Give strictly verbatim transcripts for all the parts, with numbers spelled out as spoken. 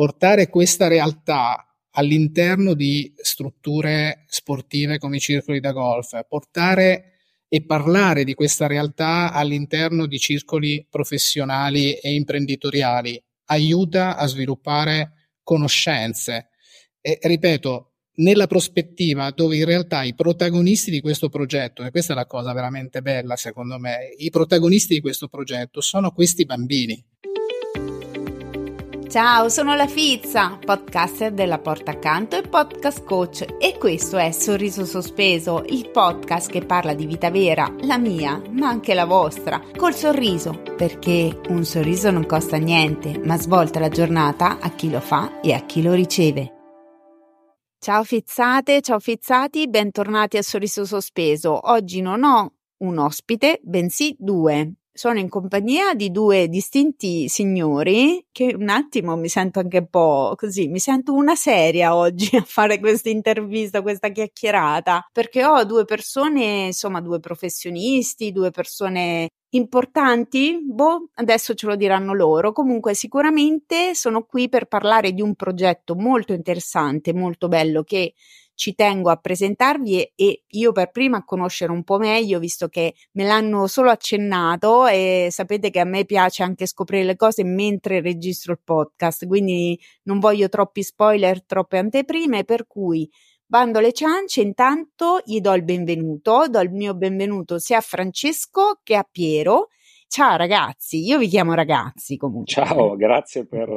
portare questa realtà all'interno di strutture sportive come i circoli da golf, portare e parlare di questa realtà all'interno di circoli professionali e imprenditoriali, aiuta a sviluppare conoscenze. E ripeto, nella prospettiva dove in realtà i protagonisti di questo progetto, e questa è la cosa veramente bella secondo me, i protagonisti di questo progetto sono questi bambini. Ciao, sono la Fizza, podcaster della Porta Accanto e podcast coach, e questo è Sorriso Sospeso, il podcast che parla di vita vera, la mia, ma anche la vostra, col sorriso, perché un sorriso non costa niente, ma svolta la giornata a chi lo fa e a chi lo riceve. Ciao Fizzate, ciao Fizzati, bentornati a Sorriso Sospeso. Oggi non ho un ospite, bensì due. Sono in compagnia di due distinti signori che un attimo mi sento anche un po' così, mi sento una seria oggi a fare questa intervista, questa chiacchierata, perché ho due persone, insomma due professionisti, due persone importanti, boh, adesso ce lo diranno loro. Comunque sicuramente sono qui per parlare di un progetto molto interessante, molto bello, che ci tengo a presentarvi e, e io per prima a conoscere un po' meglio, visto che me l'hanno solo accennato, e sapete che a me piace anche scoprire le cose mentre registro il podcast, quindi non voglio troppi spoiler, troppe anteprime, per cui bando alle ciance, intanto gli do il benvenuto, do il mio benvenuto sia a Francesco che a Piero. Ciao ragazzi, io vi chiamo ragazzi comunque. Ciao, grazie per,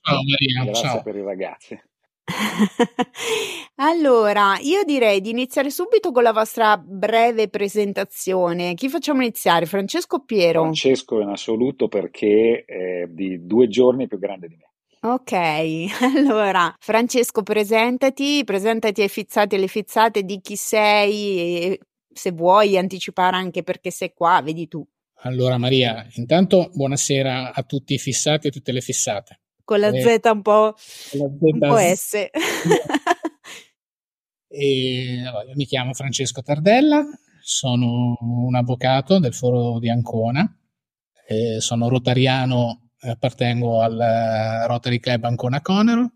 ciao, Maria, grazie ciao. per i ragazzi. Allora, io direi di iniziare subito con la vostra breve presentazione. Chi facciamo iniziare? Francesco o Piero? Francesco in assoluto, perché è di due giorni più grande di me. Ok, allora Francesco, presentati, presentati ai Fizzati e alle Fizzate di chi sei, e se vuoi anticipare anche perché sei qua, vedi tu. Allora Maria, intanto buonasera a tutti i Fissati e a tutte le Fissate. Con la eh, Z un po', un po' S. E, allora, io mi chiamo Francesco Tardella, sono un avvocato del Foro di Ancona, eh, sono rotariano, appartengo al uh, Rotary Club Ancona Conero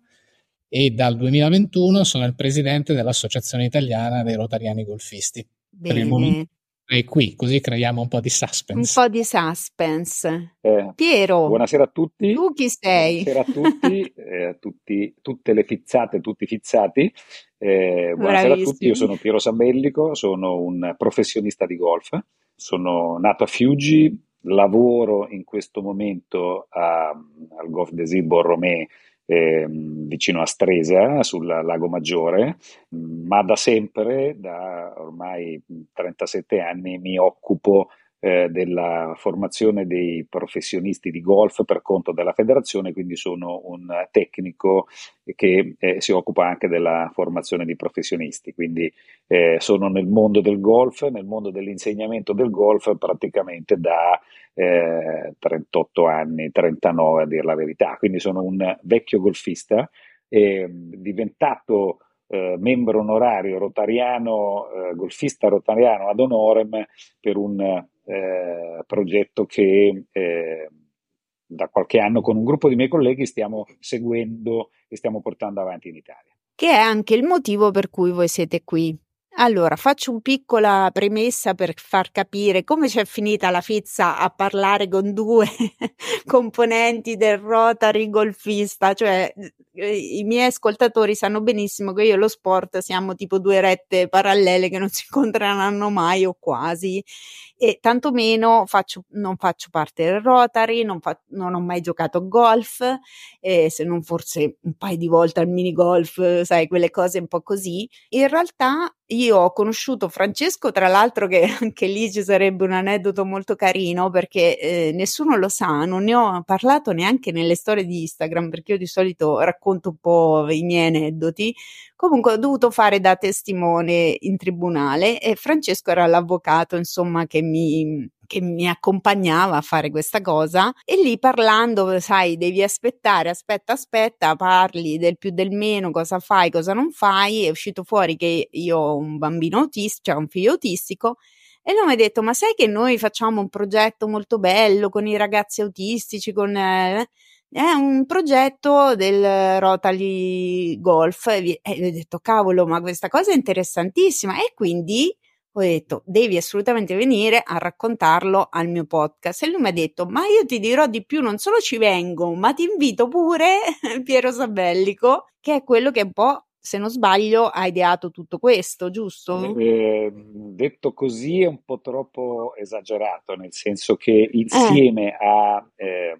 e dal duemilaventuno sono il presidente dell'Associazione Italiana dei Rotariani Golfisti. Bene. Per il momento è qui, così creiamo un po' di suspense. Un po' di suspense. Eh, Piero, buonasera a tutti. Tu chi sei? Buonasera a tutti, eh, tutti tutte le Fizzate, tutti i Fizzati. Eh, buonasera Bravissimi. A tutti, io sono Piero Sabellico, sono un professionista di golf, sono nato a Fiuggi, lavoro in questo momento a, al Golf des Eaux Borromè, Eh, vicino a Stresa, sul Lago Maggiore, ma da sempre, da ormai trentasette anni, mi occupo eh, della formazione dei professionisti di golf per conto della federazione, quindi sono un tecnico che eh, si occupa anche della formazione di professionisti, quindi eh, sono nel mondo del golf, nel mondo dell'insegnamento del golf praticamente da eh, trentotto anni, trentanove a dire la verità, quindi sono un vecchio golfista, eh, diventato eh, membro onorario rotariano, eh, golfista rotariano ad honorem per un eh, progetto che eh, da qualche anno con un gruppo di miei colleghi stiamo seguendo e stiamo portando avanti in Italia. Che è anche il motivo per cui voi siete qui. Allora, faccio una piccola premessa per far capire come c'è finita la Fizza a parlare con due componenti del Rotary golfista, cioè i miei ascoltatori sanno benissimo che io e lo sport siamo tipo due rette parallele che non si incontreranno mai o quasi, e tantomeno faccio, non faccio parte del Rotary, non, fa, non ho mai giocato a golf, eh, se non forse un paio di volte al minigolf, sai, quelle cose un po' così. In realtà io ho conosciuto Francesco, tra l'altro, che anche lì ci sarebbe un aneddoto molto carino, perché eh, nessuno lo sa, non ne ho parlato neanche nelle storie di Instagram, perché io di solito racconto un po' i miei aneddoti. Comunque ho dovuto fare da testimone in tribunale e Francesco era l'avvocato, insomma, che mi... che mi accompagnava a fare questa cosa, e lì parlando, sai, devi aspettare, aspetta, aspetta, parli del più del meno, cosa fai, cosa non fai, è uscito fuori che io ho un bambino autistico, cioè un figlio autistico, e lui mi ha detto, ma sai che noi facciamo un progetto molto bello con i ragazzi autistici, con... Eh, è un progetto del Rotary Golf, e vi ho detto cavolo, ma questa cosa è interessantissima, e quindi ho detto devi assolutamente venire a raccontarlo al mio podcast. E lui mi ha detto ma io ti dirò di più, non solo ci vengo, ma ti invito pure Piero Sabellico, che è quello che un po', se non sbaglio, ha ideato tutto questo, giusto? Eh, detto così è un po' troppo esagerato, nel senso che insieme eh. a eh,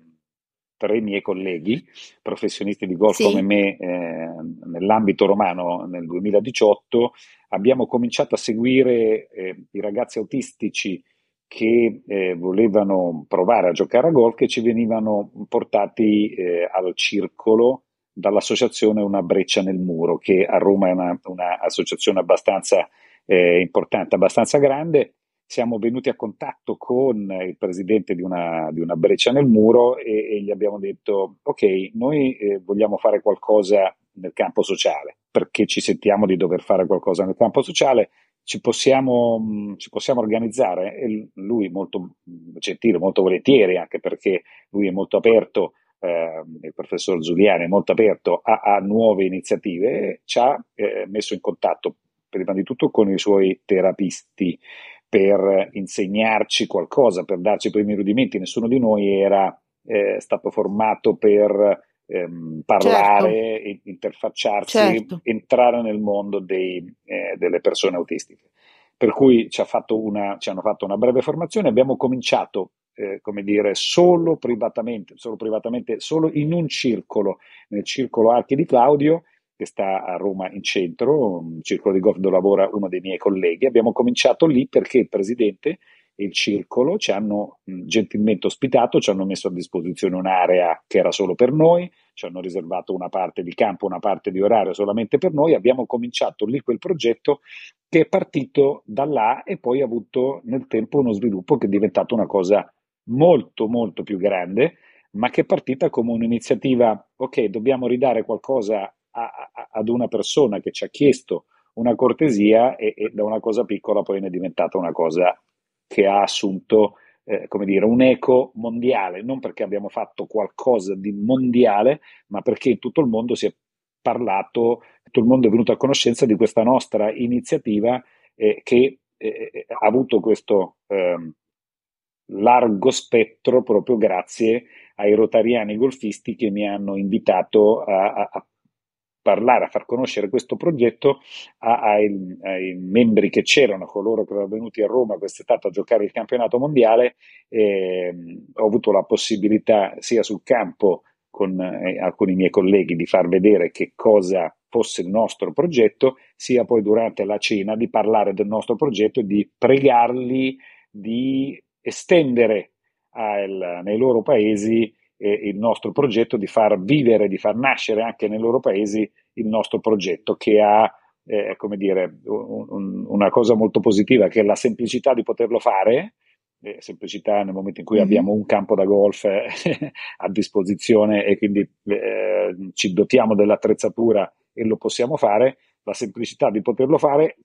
tre miei colleghi professionisti di golf, sì, come me, eh, nell'ambito romano nel duemiladiciotto abbiamo cominciato a seguire eh, i ragazzi autistici che eh, volevano provare a giocare a golf, che ci venivano portati eh, al circolo dall'associazione Una Breccia nel Muro, che a Roma è una, una associazione abbastanza eh, importante, abbastanza grande. Siamo venuti a contatto con il presidente di una, di una breccia nel muro e, e gli abbiamo detto ok, noi eh, vogliamo fare qualcosa nel campo sociale, perché ci sentiamo di dover fare qualcosa nel campo sociale, ci possiamo, mh, ci possiamo organizzare, e lui molto gentile, molto volentieri, anche perché lui è molto aperto, eh, il professor Giuliani è molto aperto a, a nuove iniziative, ci ha eh, messo in contatto prima di tutto con i suoi terapisti per insegnarci qualcosa, per darci i primi rudimenti. Nessuno di noi era eh, stato formato per ehm, parlare, certo, e interfacciarsi, certo, entrare nel mondo dei, eh, delle persone autistiche. Per cui ci, ha fatto una, ci hanno fatto una breve formazione, abbiamo cominciato eh, come dire, solo privatamente, solo privatamente, solo in un circolo, nel Circolo Archi di Claudio, che sta a Roma in centro, un circolo di golf dove lavora uno dei miei colleghi. Abbiamo cominciato lì perché il presidente e il circolo ci hanno mh, gentilmente ospitato, ci hanno messo a disposizione un'area che era solo per noi, ci hanno riservato una parte di campo, una parte di orario solamente per noi. Abbiamo cominciato lì quel progetto, che è partito da là e poi ha avuto nel tempo uno sviluppo che è diventato una cosa molto molto più grande, ma che è partita come un'iniziativa, ok, dobbiamo ridare qualcosa A, a, ad una persona che ci ha chiesto una cortesia, e, e da una cosa piccola poi ne è diventata una cosa che ha assunto eh, come dire, un eco mondiale, non perché abbiamo fatto qualcosa di mondiale, ma perché in tutto il mondo si è parlato, tutto il mondo è venuto a conoscenza di questa nostra iniziativa eh, che eh, ha avuto questo eh, largo spettro proprio grazie ai rotariani golfisti che mi hanno invitato a, a parlare, a far conoscere questo progetto ai, ai membri che c'erano, coloro che erano venuti a Roma quest'estate a giocare il campionato mondiale. Eh, ho avuto la possibilità sia sul campo con eh, alcuni miei colleghi di far vedere che cosa fosse il nostro progetto, sia poi durante la cena di parlare del nostro progetto e di pregarli di estendere al, nei loro paesi il nostro progetto, di far vivere, di far nascere anche nei loro paesi il nostro progetto, che ha eh, come dire un, un, una cosa molto positiva, che è la semplicità di poterlo fare, eh, semplicità nel momento in cui mm-hmm. abbiamo un campo da golf eh, a disposizione e quindi eh, ci dotiamo dell'attrezzatura e lo possiamo fare, la semplicità di poterlo fare,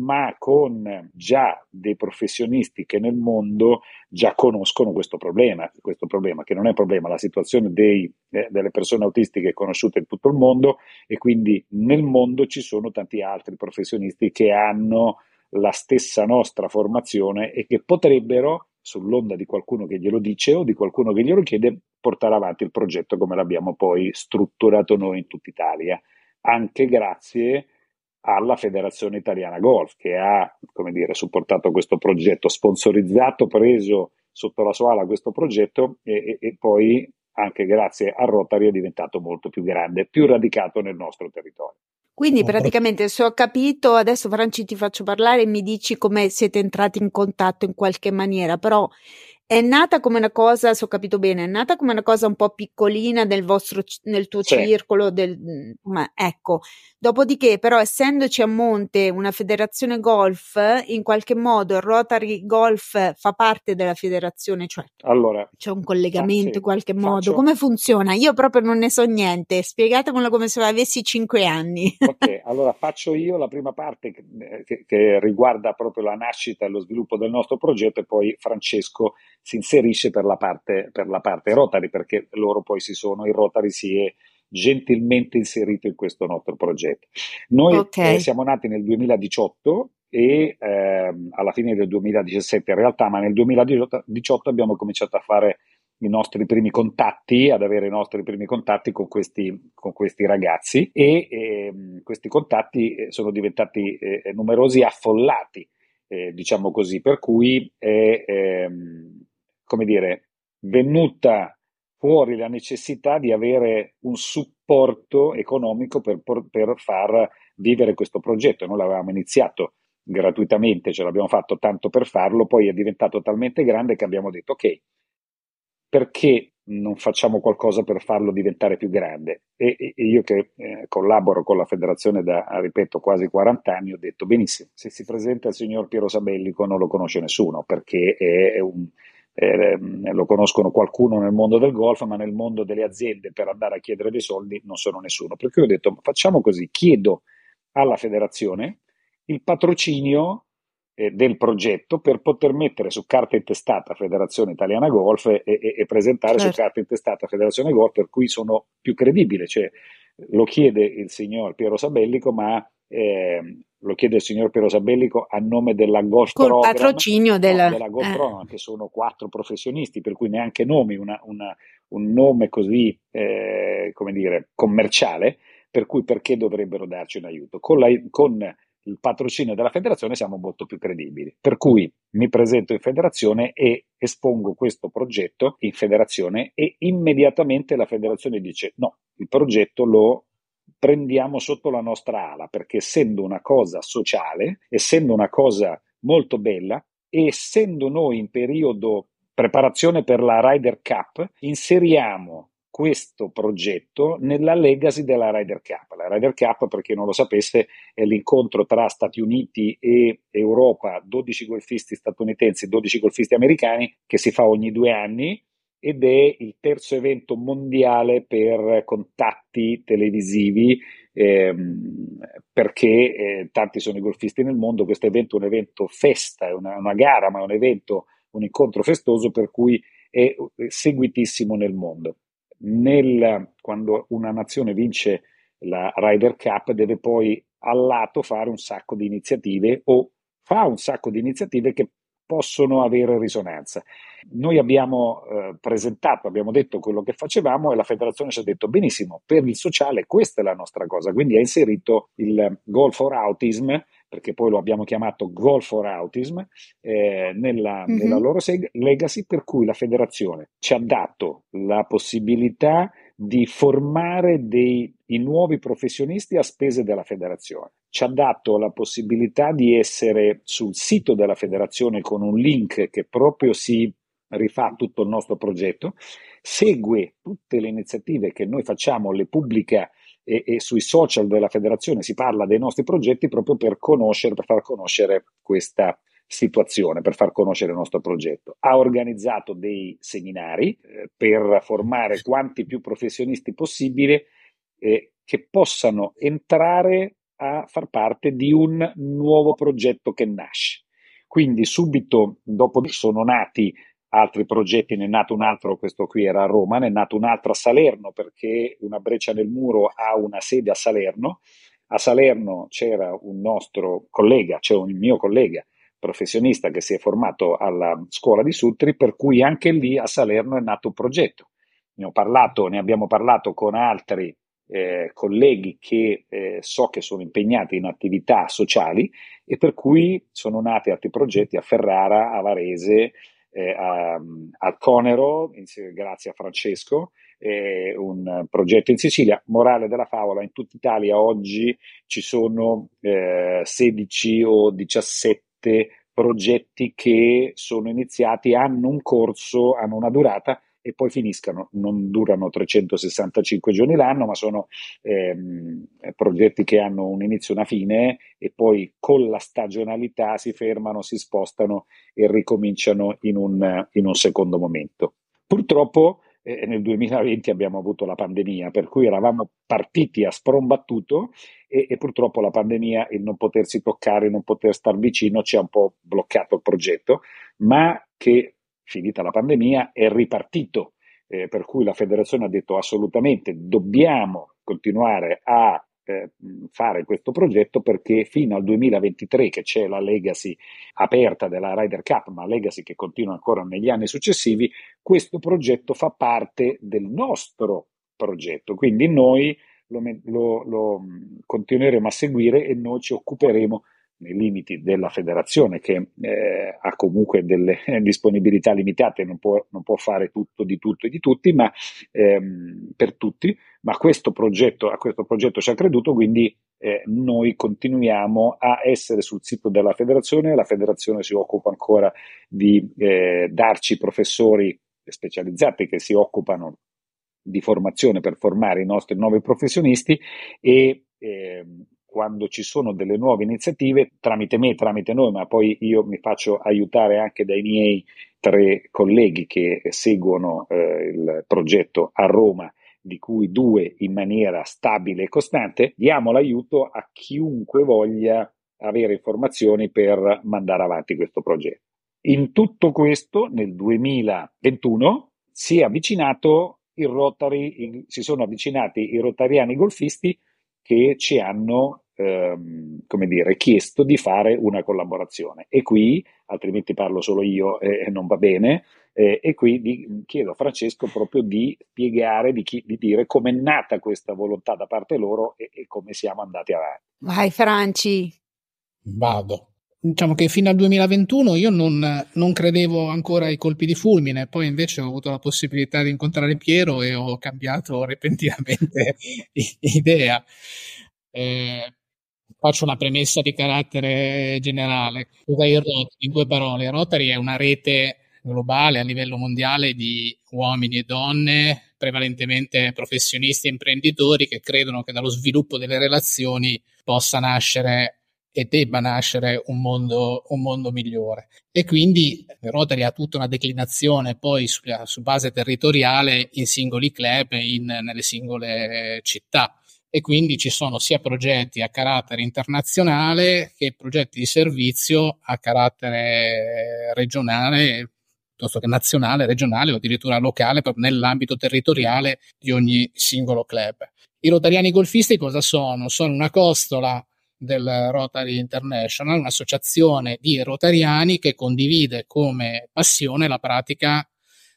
ma con già dei professionisti che nel mondo già conoscono questo problema, questo problema che non è un problema, la situazione dei, eh, delle persone autistiche è conosciuta in tutto il mondo, e quindi nel mondo ci sono tanti altri professionisti che hanno la stessa nostra formazione e che potrebbero, sull'onda di qualcuno che glielo dice o di qualcuno che glielo chiede, portare avanti il progetto come l'abbiamo poi strutturato noi in tutta Italia, anche grazie alla Federazione Italiana Golf, che ha, come dire, supportato questo progetto, sponsorizzato, preso sotto la sua ala questo progetto, e, e, e poi anche grazie a Rotary è diventato molto più grande, più radicato nel nostro territorio. Quindi praticamente, se ho capito, adesso Franci ti faccio parlare e mi dici come siete entrati in contatto in qualche maniera, però è nata come una cosa, se ho capito bene, è nata come una cosa un po' piccolina del vostro, nel tuo sì. circolo, del, ma ecco, dopodiché però essendoci a monte una federazione golf, in qualche modo il Rotary Golf fa parte della federazione, cioè allora, c'è un collegamento ah, sì, in qualche modo, faccio... come funziona? Io proprio non ne so niente, spiegatemelo come se avessi cinque anni. Ok, allora faccio io la prima parte che, che, che riguarda proprio la nascita e lo sviluppo del nostro progetto, e poi Francesco si inserisce per la parte, per la parte Rotary, perché loro poi si sono, il Rotary si è gentilmente inserito in questo nostro progetto. Noi okay. eh, siamo nati nel duemiladiciotto e ehm, alla fine del duemiladiciassette in realtà, ma nel duemiladiciotto abbiamo cominciato a fare i nostri primi contatti, ad avere i nostri primi contatti con questi, con questi ragazzi e ehm, questi contatti sono diventati eh, numerosi, affollati, eh, diciamo così, per cui è ehm, come dire, venuta fuori la necessità di avere un supporto economico per, per far vivere questo progetto. Noi l'avevamo iniziato gratuitamente, ce l'abbiamo fatto tanto per farlo, poi è diventato talmente grande che abbiamo detto ok, perché non facciamo qualcosa per farlo diventare più grande? E, e io che eh, collaboro con la federazione da, ripeto, quasi quaranta anni, ho detto benissimo, se si presenta il signor Piero Sabellico non lo conosce nessuno, perché è un, eh, lo conoscono qualcuno nel mondo del golf, ma nel mondo delle aziende per andare a chiedere dei soldi non sono nessuno. Per cui ho detto facciamo così, chiedo alla federazione il patrocinio del progetto per poter mettere su carta intestata Federazione Italiana Golf e, e, e presentare certo. su carta intestata Federazione Golf, per cui sono più credibile, cioè lo chiede il signor Piero Sabellico, ma eh, lo chiede il signor Piero Sabellico a nome della Golf Program, col patrocinio della, no, della Golf eh. Program, che sono quattro professionisti, per cui neanche nomi, una, una, un nome così eh, come dire commerciale, per cui perché dovrebbero darci un aiuto? Con la, con il patrocinio della federazione siamo molto più credibili, per cui mi presento in federazione e espongo questo progetto in federazione e immediatamente la federazione dice no, il progetto lo prendiamo sotto la nostra ala, perché essendo una cosa sociale, essendo una cosa molto bella, e essendo noi in periodo preparazione per la Ryder Cup, inseriamo questo progetto nella legacy della Ryder Cup. La Ryder Cup, per chi non lo sapesse, è l'incontro tra Stati Uniti e Europa, dodici golfisti statunitensi, dodici golfisti americani, che si fa ogni due anni ed è il terzo evento mondiale per contatti televisivi, ehm, perché eh, tanti sono i golfisti nel mondo. Questo evento è un evento festa, è una, una gara, ma è un evento, un incontro festoso, per cui è seguitissimo nel mondo. Nel, quando una nazione vince la Ryder Cup deve poi al lato fare un sacco di iniziative o fa un sacco di iniziative che possono avere risonanza. Noi abbiamo eh, presentato, abbiamo detto quello che facevamo e la federazione ci ha detto benissimo, per il sociale questa è la nostra cosa, quindi ha inserito il Golf for Autism, perché poi lo abbiamo chiamato Golf for Autism, eh, nella, mm-hmm. nella loro seg- legacy, per cui la federazione ci ha dato la possibilità di formare dei i nuovi professionisti a spese della federazione, ci ha dato la possibilità di essere sul sito della federazione con un link che proprio si rifà tutto il nostro progetto, segue tutte le iniziative che noi facciamo, le pubblica E, e sui social della federazione si parla dei nostri progetti proprio per conoscere, per far conoscere questa situazione, per far conoscere il nostro progetto. Ha organizzato dei seminari eh, per formare quanti più professionisti possibile eh, che possano entrare a far parte di un nuovo progetto che nasce. Quindi subito dopo sono nati altri progetti, ne è nato un altro, questo qui era a Roma, ne è nato un altro a Salerno, perché Una Breccia nel Muro ha una sede a Salerno. A Salerno c'era un nostro collega, cioè un mio collega professionista che si è formato alla scuola di Sutri, per cui anche lì a Salerno è nato un progetto. Ne ho parlato, ne abbiamo parlato con altri eh, colleghi che eh, so che sono impegnati in attività sociali e per cui sono nati altri progetti a Ferrara, a Varese, Eh, a, a Conero, grazie a Francesco, eh, un progetto in Sicilia. Morale della favola, in tutta Italia oggi ci sono eh, sedici o diciassette progetti che sono iniziati, hanno un corso, hanno una durata e poi finiscano, non durano trecentosessantacinque giorni l'anno, ma sono ehm, progetti che hanno un inizio e una fine e poi con la stagionalità si fermano, si spostano e ricominciano in un, in un secondo momento. Purtroppo eh, nel duemilaventi abbiamo avuto la pandemia, per cui eravamo partiti a sprombattuto e, e purtroppo la pandemia, il non potersi toccare, non poter star vicino ci ha un po' bloccato il progetto, ma che finita la pandemia, è ripartito, eh, per cui la federazione ha detto assolutamente dobbiamo continuare a eh, fare questo progetto, perché fino al duemilaventitré, che c'è la legacy aperta della Ryder Cup, ma legacy che continua ancora negli anni successivi, questo progetto fa parte del nostro progetto, quindi noi lo, lo, lo continueremo a seguire e noi ci occuperemo, nei limiti della federazione che eh, ha comunque delle disponibilità limitate, non può, non può fare tutto di tutto e di tutti, ma ehm, per tutti, ma questo progetto, a questo progetto ci ha creduto, quindi eh, noi continuiamo a essere sul sito della federazione. La federazione si occupa ancora di eh, darci professori specializzati che si occupano di formazione per formare i nostri nuovi professionisti e ehm, quando ci sono delle nuove iniziative, tramite me, tramite noi, ma poi io mi faccio aiutare anche dai miei tre colleghi che seguono eh, il progetto a Roma, di cui due in maniera stabile e costante, diamo l'aiuto a chiunque voglia avere informazioni per mandare avanti questo progetto. In tutto questo, nel duemilaventuno, si è avvicinato il Rotary, il, si sono avvicinati i rotariani golfisti che ci hanno Ehm, come dire, chiesto di fare una collaborazione, e qui, altrimenti parlo solo io e eh, non va bene, eh, e qui di, chiedo a Francesco proprio di spiegare, di, chi, di dire com'è nata questa volontà da parte loro e, e come siamo andati avanti. Vai Franci. Vado. Diciamo che fino al duemilaventuno io non, non credevo ancora ai colpi di fulmine, poi invece ho avuto la possibilità di incontrare Piero e ho cambiato repentinamente idea. Eh, Faccio una premessa di carattere generale. In due parole, Rotary è una rete globale a livello mondiale di uomini e donne, prevalentemente professionisti e imprenditori, che credono che dallo sviluppo delle relazioni possa nascere e debba nascere un mondo, un mondo migliore. E quindi Rotary ha tutta una declinazione poi su, su base territoriale in singoli club e in, nelle singole città. E quindi ci sono sia progetti a carattere internazionale che progetti di servizio a carattere regionale, piuttosto che nazionale, regionale o addirittura locale, proprio nell'ambito territoriale di ogni singolo club. I rotariani golfisti cosa sono? Sono una costola del Rotary International, un'associazione di rotariani che condivide come passione la pratica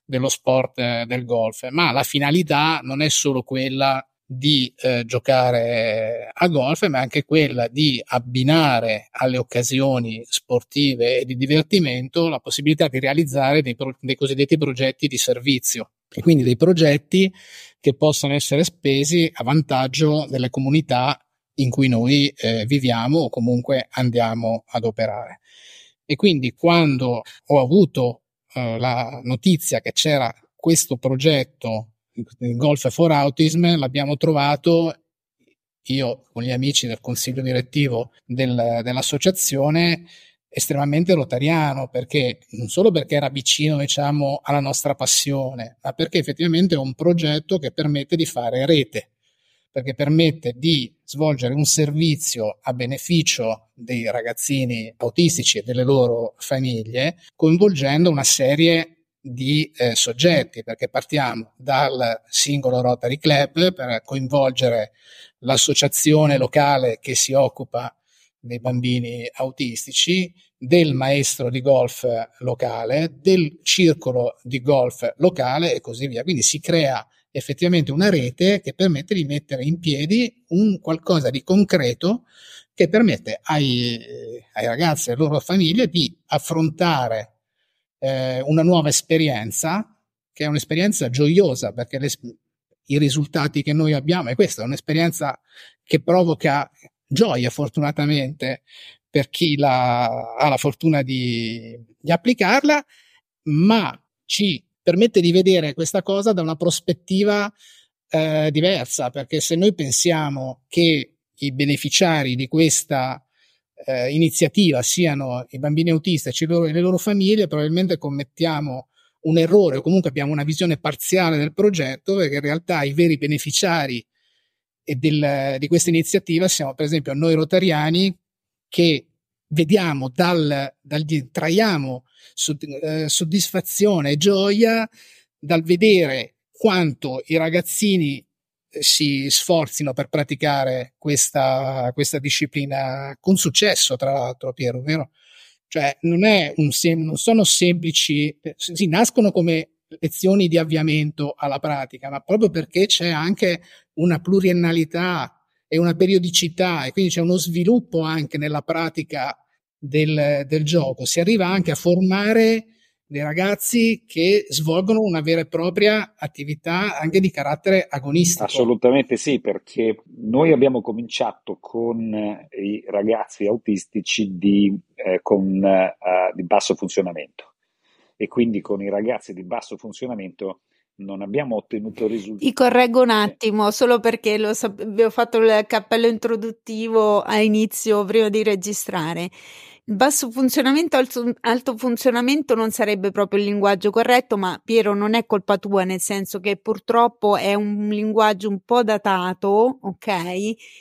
dello sport del golf, ma la finalità non è solo quella di eh, giocare a golf, ma anche quella di abbinare alle occasioni sportive e di divertimento la possibilità di realizzare dei, pro- dei cosiddetti progetti di servizio, e quindi dei progetti che possono essere spesi a vantaggio delle comunità in cui noi eh, viviamo o comunque andiamo ad operare. E quindi quando ho avuto eh, la notizia che c'era questo progetto Golf for Autism, l'abbiamo trovato io con gli amici del consiglio direttivo del, dell'associazione, estremamente rotariano, perché non solo perché era vicino, diciamo, alla nostra passione, ma perché effettivamente è un progetto che permette di fare rete, perché permette di svolgere un servizio a beneficio dei ragazzini autistici e delle loro famiglie, coinvolgendo una serie di eh, soggetti, perché partiamo dal singolo Rotary Club per coinvolgere l'associazione locale che si occupa dei bambini autistici, del maestro di golf locale, del circolo di golf locale e così via. Quindi si crea effettivamente una rete che permette di mettere in piedi un qualcosa di concreto che permette ai, ai ragazzi e alle loro famiglie di affrontare Eh, una nuova esperienza, che è un'esperienza gioiosa, perché le, i risultati che noi abbiamo è questa, è un'esperienza che provoca gioia, fortunatamente, per chi la, ha la fortuna di, di applicarla, ma ci permette di vedere questa cosa da una prospettiva eh, diversa, perché se noi pensiamo che i beneficiari di questa Eh, iniziativa siano i bambini autistici e le loro famiglie, probabilmente commettiamo un errore o comunque abbiamo una visione parziale del progetto, perché in realtà i veri beneficiari del, di questa iniziativa siamo per esempio noi rotariani, che vediamo, dal, dagli, traiamo sod, eh, soddisfazione e gioia dal vedere quanto i ragazzini si sforzino per praticare questa, questa disciplina con successo, tra l'altro, Piero, vero? Cioè non, è un sem- non sono semplici, si nascono come lezioni di avviamento alla pratica, ma proprio perché c'è anche una pluriennalità e una periodicità, e quindi c'è uno sviluppo anche nella pratica del, del gioco, si arriva anche a formare dei ragazzi che svolgono una vera e propria attività anche di carattere agonistico. Assolutamente sì, perché noi abbiamo cominciato con i ragazzi autistici di, eh, con, eh, di basso funzionamento, e quindi con i ragazzi di basso funzionamento non abbiamo ottenuto risultati. Ti correggo un attimo, solo perché lo sap- ho fatto il cappello introduttivo a inizio, prima di registrare. Basso funzionamento, alto, alto funzionamento non sarebbe proprio il linguaggio corretto, ma Piero non è colpa tua, nel senso che purtroppo è un linguaggio un po' datato, ok?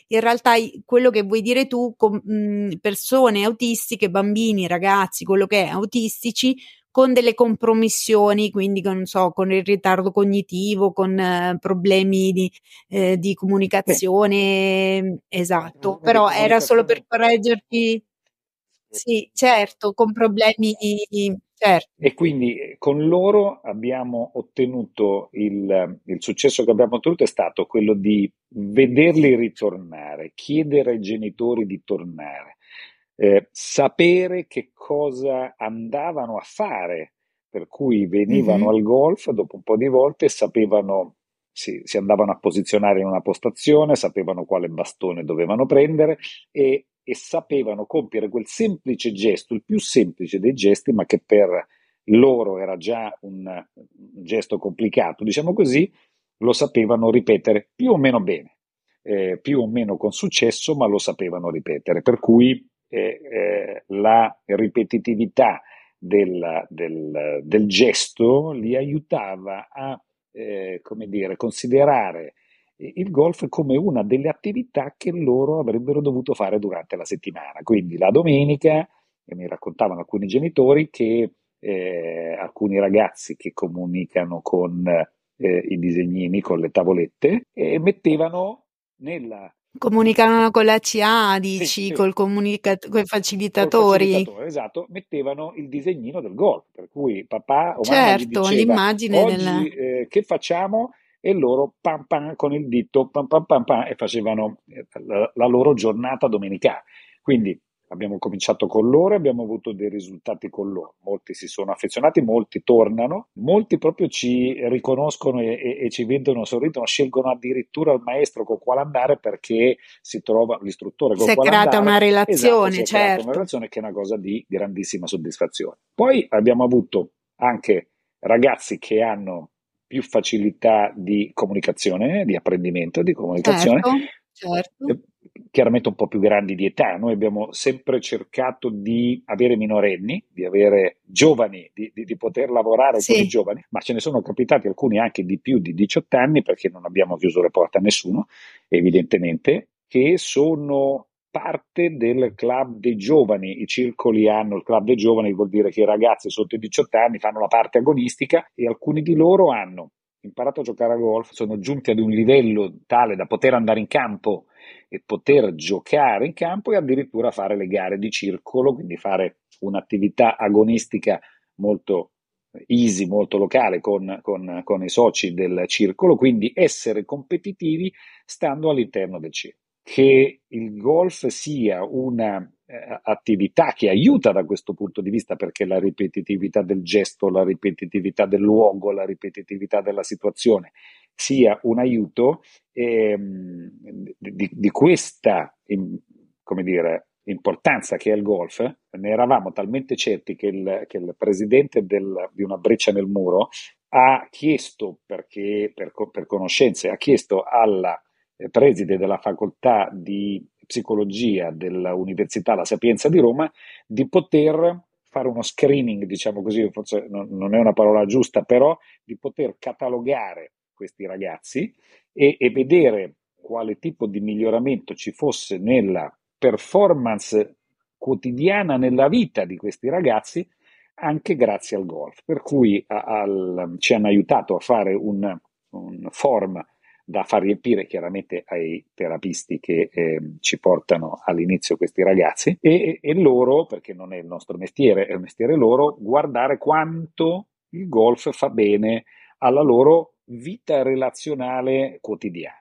In realtà quello che vuoi dire tu, con, mh, persone autistiche, bambini, ragazzi, quello che è, autistici, con delle compromissioni, quindi non so, con il ritardo cognitivo, con eh, problemi di, eh, di comunicazione, beh, esatto, però era solo per correggerti, sì, certo, con problemi, certo. E quindi con loro abbiamo ottenuto, il, il successo che abbiamo ottenuto è stato quello di vederli ritornare, chiedere ai genitori di tornare. Eh, sapere che cosa andavano a fare, per cui venivano mm-hmm. al golf dopo un po' di volte, sapevano, si, si andavano a posizionare in una postazione, sapevano quale bastone dovevano prendere e, e sapevano compiere quel semplice gesto, il più semplice dei gesti, ma che per loro era già un, un gesto complicato, diciamo così, lo sapevano ripetere più o meno bene, eh, più o meno con successo, ma lo sapevano ripetere, per cui Eh, eh, la ripetitività del, del, del gesto li aiutava a eh, come dire, considerare il golf come una delle attività che loro avrebbero dovuto fare durante la settimana. Quindi la domenica, e mi raccontavano alcuni genitori che eh, alcuni ragazzi che comunicano con eh, i disegnini, con le tavolette, e mettevano nella comunicavano con la C A, dici, sì, sì. Col comunicat- con i facilitatori. facilitatore, esatto, mettevano il disegnino del golf, per cui papà o mamma gli diceva, l'immagine oggi della... eh, che facciamo? E loro pam pam con il dito, pam pam pam pam, e facevano la, la loro giornata domenicale. Quindi abbiamo cominciato con loro, abbiamo avuto dei risultati con loro, molti si sono affezionati, molti tornano, molti proprio ci riconoscono e, e, e ci vedono, sorridono, scelgono addirittura il maestro con quale andare perché si trova l'istruttore con quale andare. Si è creata una relazione, esatto, si certo. è creata una relazione che è una cosa di grandissima soddisfazione. Poi abbiamo avuto anche ragazzi che hanno più facilità di comunicazione, di apprendimento, di comunicazione. Certo, certo. Chiaramente un po' più grandi di età, noi abbiamo sempre cercato di avere minorenni, di avere giovani, di, di, di poter lavorare sì. con i giovani, ma ce ne sono capitati alcuni anche di più di diciotto anni, perché non abbiamo chiuso le porte a nessuno, evidentemente, che sono parte del club dei giovani. I circoli hanno il club dei giovani, vuol dire che i ragazzi sotto i diciotto anni fanno la parte agonistica, e alcuni di loro hanno imparato a giocare a golf, sono giunti ad un livello tale da poter andare in campo e poter giocare in campo e addirittura fare le gare di circolo, quindi fare un'attività agonistica molto easy, molto locale con, con, con i soci del circolo, quindi essere competitivi stando all'interno del circolo. Che il golf sia una eh, attività che aiuta da questo punto di vista, perché la ripetitività del gesto, la ripetitività del luogo, la ripetitività della situazione sia un aiuto eh, di, di questa in, come dire, importanza che è il golf. Ne eravamo talmente certi che il, che il presidente del, di Una Breccia nel Muro ha chiesto, perché per, per conoscenze, ha chiesto alla preside della facoltà di psicologia dell'Università La Sapienza di Roma di poter fare uno screening, diciamo così, forse non è una parola giusta, però di poter catalogare questi ragazzi e, e vedere quale tipo di miglioramento ci fosse nella performance quotidiana nella vita di questi ragazzi anche grazie al golf, per cui a, al, ci hanno aiutato a fare un, un form da far riempire chiaramente ai terapisti che eh, ci portano all'inizio questi ragazzi e, e loro, perché non è il nostro mestiere, è il mestiere loro, guardare quanto il golf fa bene alla loro vita relazionale quotidiana.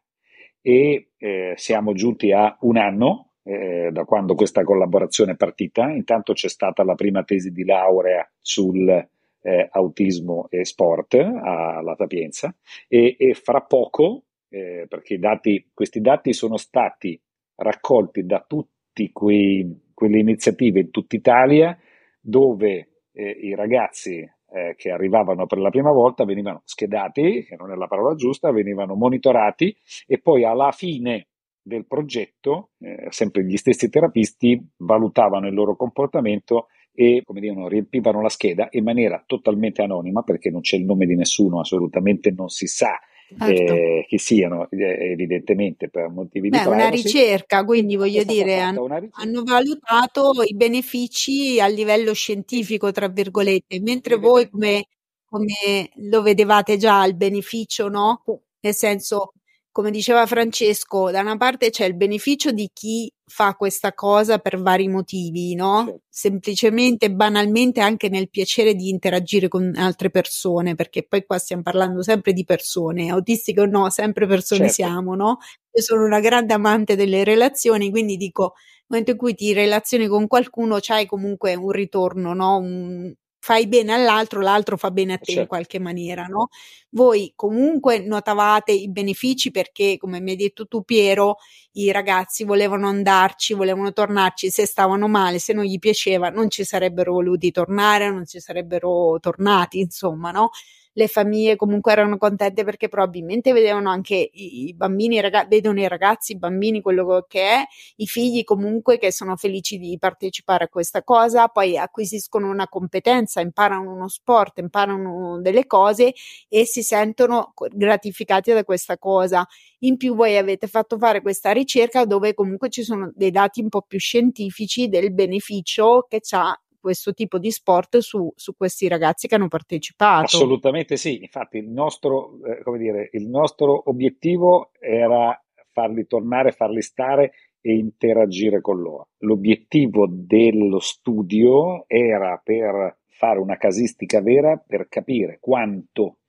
E eh, siamo giunti a un anno eh, da quando questa collaborazione è partita. Intanto c'è stata la prima tesi di laurea sul eh, autismo e sport alla Sapienza e, e fra poco, eh, perché i dati, questi dati sono stati raccolti da tutti quei, quelle iniziative in tutta Italia dove eh, i ragazzi eh, che arrivavano per la prima volta venivano schedati, che non è la parola giusta, venivano monitorati e poi alla fine del progetto, eh, sempre gli stessi terapisti valutavano il loro comportamento e, come dicono, riempivano la scheda in maniera totalmente anonima, perché non c'è il nome di nessuno, assolutamente non si sa certo. eh, chi siano, evidentemente per motivi Beh, di privacy. È una ricerca, quindi voglio dire, hanno, hanno valutato i benefici a livello scientifico, tra virgolette, mentre voi come, come lo vedevate già il beneficio, no? Nel senso, come diceva Francesco, da una parte c'è il beneficio di chi fa questa cosa per vari motivi, no? Sì. Semplicemente, banalmente, anche nel piacere di interagire con altre persone, perché poi qua stiamo parlando sempre di persone, autistiche o no, sempre persone certo. siamo, no? Io sono una grande amante delle relazioni, quindi dico, nel momento in cui ti relazioni con qualcuno c'hai comunque un ritorno, no? Un... fai bene all'altro, l'altro fa bene a te certo. in qualche maniera, no? Voi comunque notavate i benefici perché, come mi hai detto tu Piero, i ragazzi volevano andarci, volevano tornarci, se stavano male, se non gli piaceva, non ci sarebbero voluti tornare, non ci sarebbero tornati, insomma, no? Le famiglie comunque erano contente perché probabilmente vedevano anche i bambini, i ragazzi, vedono i ragazzi, i bambini, quello che è, i figli comunque che sono felici di partecipare a questa cosa, poi acquisiscono una competenza, imparano uno sport, imparano delle cose e si sentono gratificati da questa cosa. In più voi avete fatto fare questa ricerca dove comunque ci sono dei dati un po' più scientifici del beneficio che c'ha questo tipo di sport su, su questi ragazzi che hanno partecipato. Assolutamente sì, infatti il nostro, eh, come dire, il nostro obiettivo era farli tornare, farli stare e interagire con loro. L'obiettivo dello studio era per fare una casistica vera, per capire quanto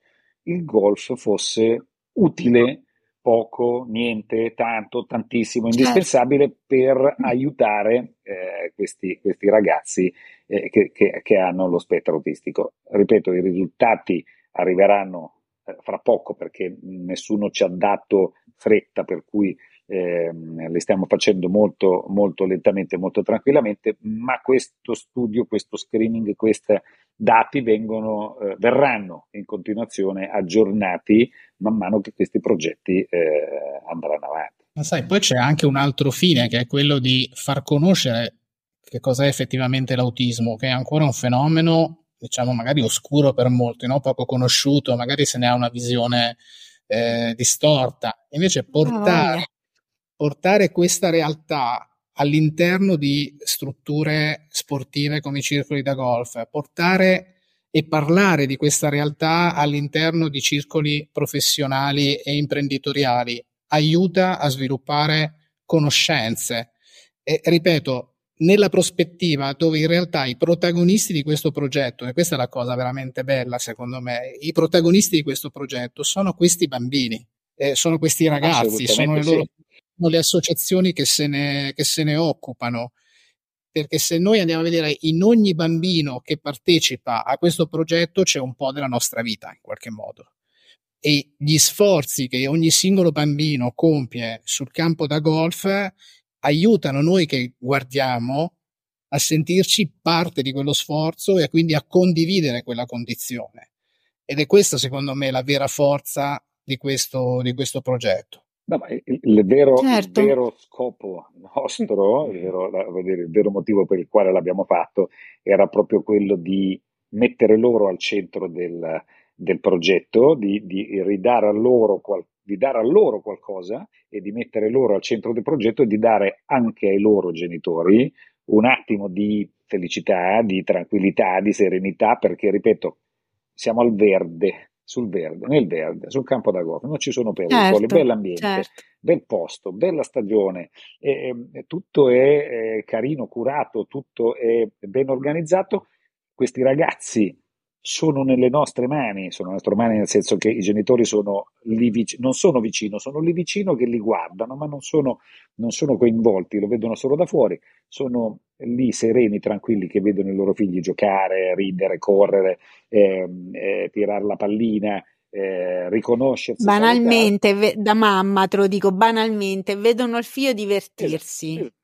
il golf fosse utile, poco, niente, tanto, tantissimo, indispensabile per aiutare eh, questi, questi ragazzi eh, che, che, che hanno lo spettro autistico. Ripeto, i risultati arriveranno eh, fra poco perché nessuno ci ha dato fretta, per cui eh, li stiamo facendo molto, molto lentamente, molto tranquillamente, ma questo studio, questo screening, questi dati vengono, eh, verranno in continuazione aggiornati man mano che questi progetti eh, andranno avanti. Ma sai, poi c'è anche un altro fine che è quello di far conoscere che cos'è effettivamente l'autismo, che è ancora un fenomeno, diciamo, magari oscuro per molti, no? Poco conosciuto, magari se ne ha una visione eh, distorta. Invece portare, oh. portare questa realtà all'interno di strutture sportive come i circoli da golf, portare e parlare di questa realtà all'interno di circoli professionali e imprenditoriali aiuta a sviluppare conoscenze. E ripeto, nella prospettiva dove in realtà i protagonisti di questo progetto, e questa è la cosa veramente bella secondo me, i protagonisti di questo progetto sono questi bambini, eh, sono questi ragazzi, sono le loro... Sì. le associazioni che se ne, che se ne occupano, perché se noi andiamo a vedere in ogni bambino che partecipa a questo progetto c'è un po' della nostra vita in qualche modo, e gli sforzi che ogni singolo bambino compie sul campo da golf aiutano noi che guardiamo a sentirci parte di quello sforzo e quindi a condividere quella condizione, ed è questa secondo me la vera forza di questo, di questo progetto. No, ma il, il, vero, certo. il vero scopo nostro, il vero, il vero motivo per il quale l'abbiamo fatto era proprio quello di mettere loro al centro del, del progetto, di, di, ridare a loro qual, di dare a loro qualcosa e di mettere loro al centro del progetto e di dare anche ai loro genitori un attimo di felicità, di tranquillità, di serenità, perché ripeto, siamo al verde, sul verde, nel verde, sul campo da golf, non ci sono pericoli, certo, bell'ambiente, certo. Bel posto, bella stagione, e, e, tutto è, è carino, curato, tutto è ben organizzato. Questi ragazzi sono nelle nostre mani, sono nelle nostre mani nel senso che i genitori sono lì vic- non sono vicino, sono lì vicino che li guardano, ma non sono, non sono coinvolti, lo vedono solo da fuori, sono lì sereni, tranquilli, che vedono i loro figli giocare, ridere, correre, eh, eh, tirare la pallina, eh, riconoscersi. Banalmente, ve- da mamma te lo dico, banalmente, vedono il figlio divertirsi, esatto, esatto.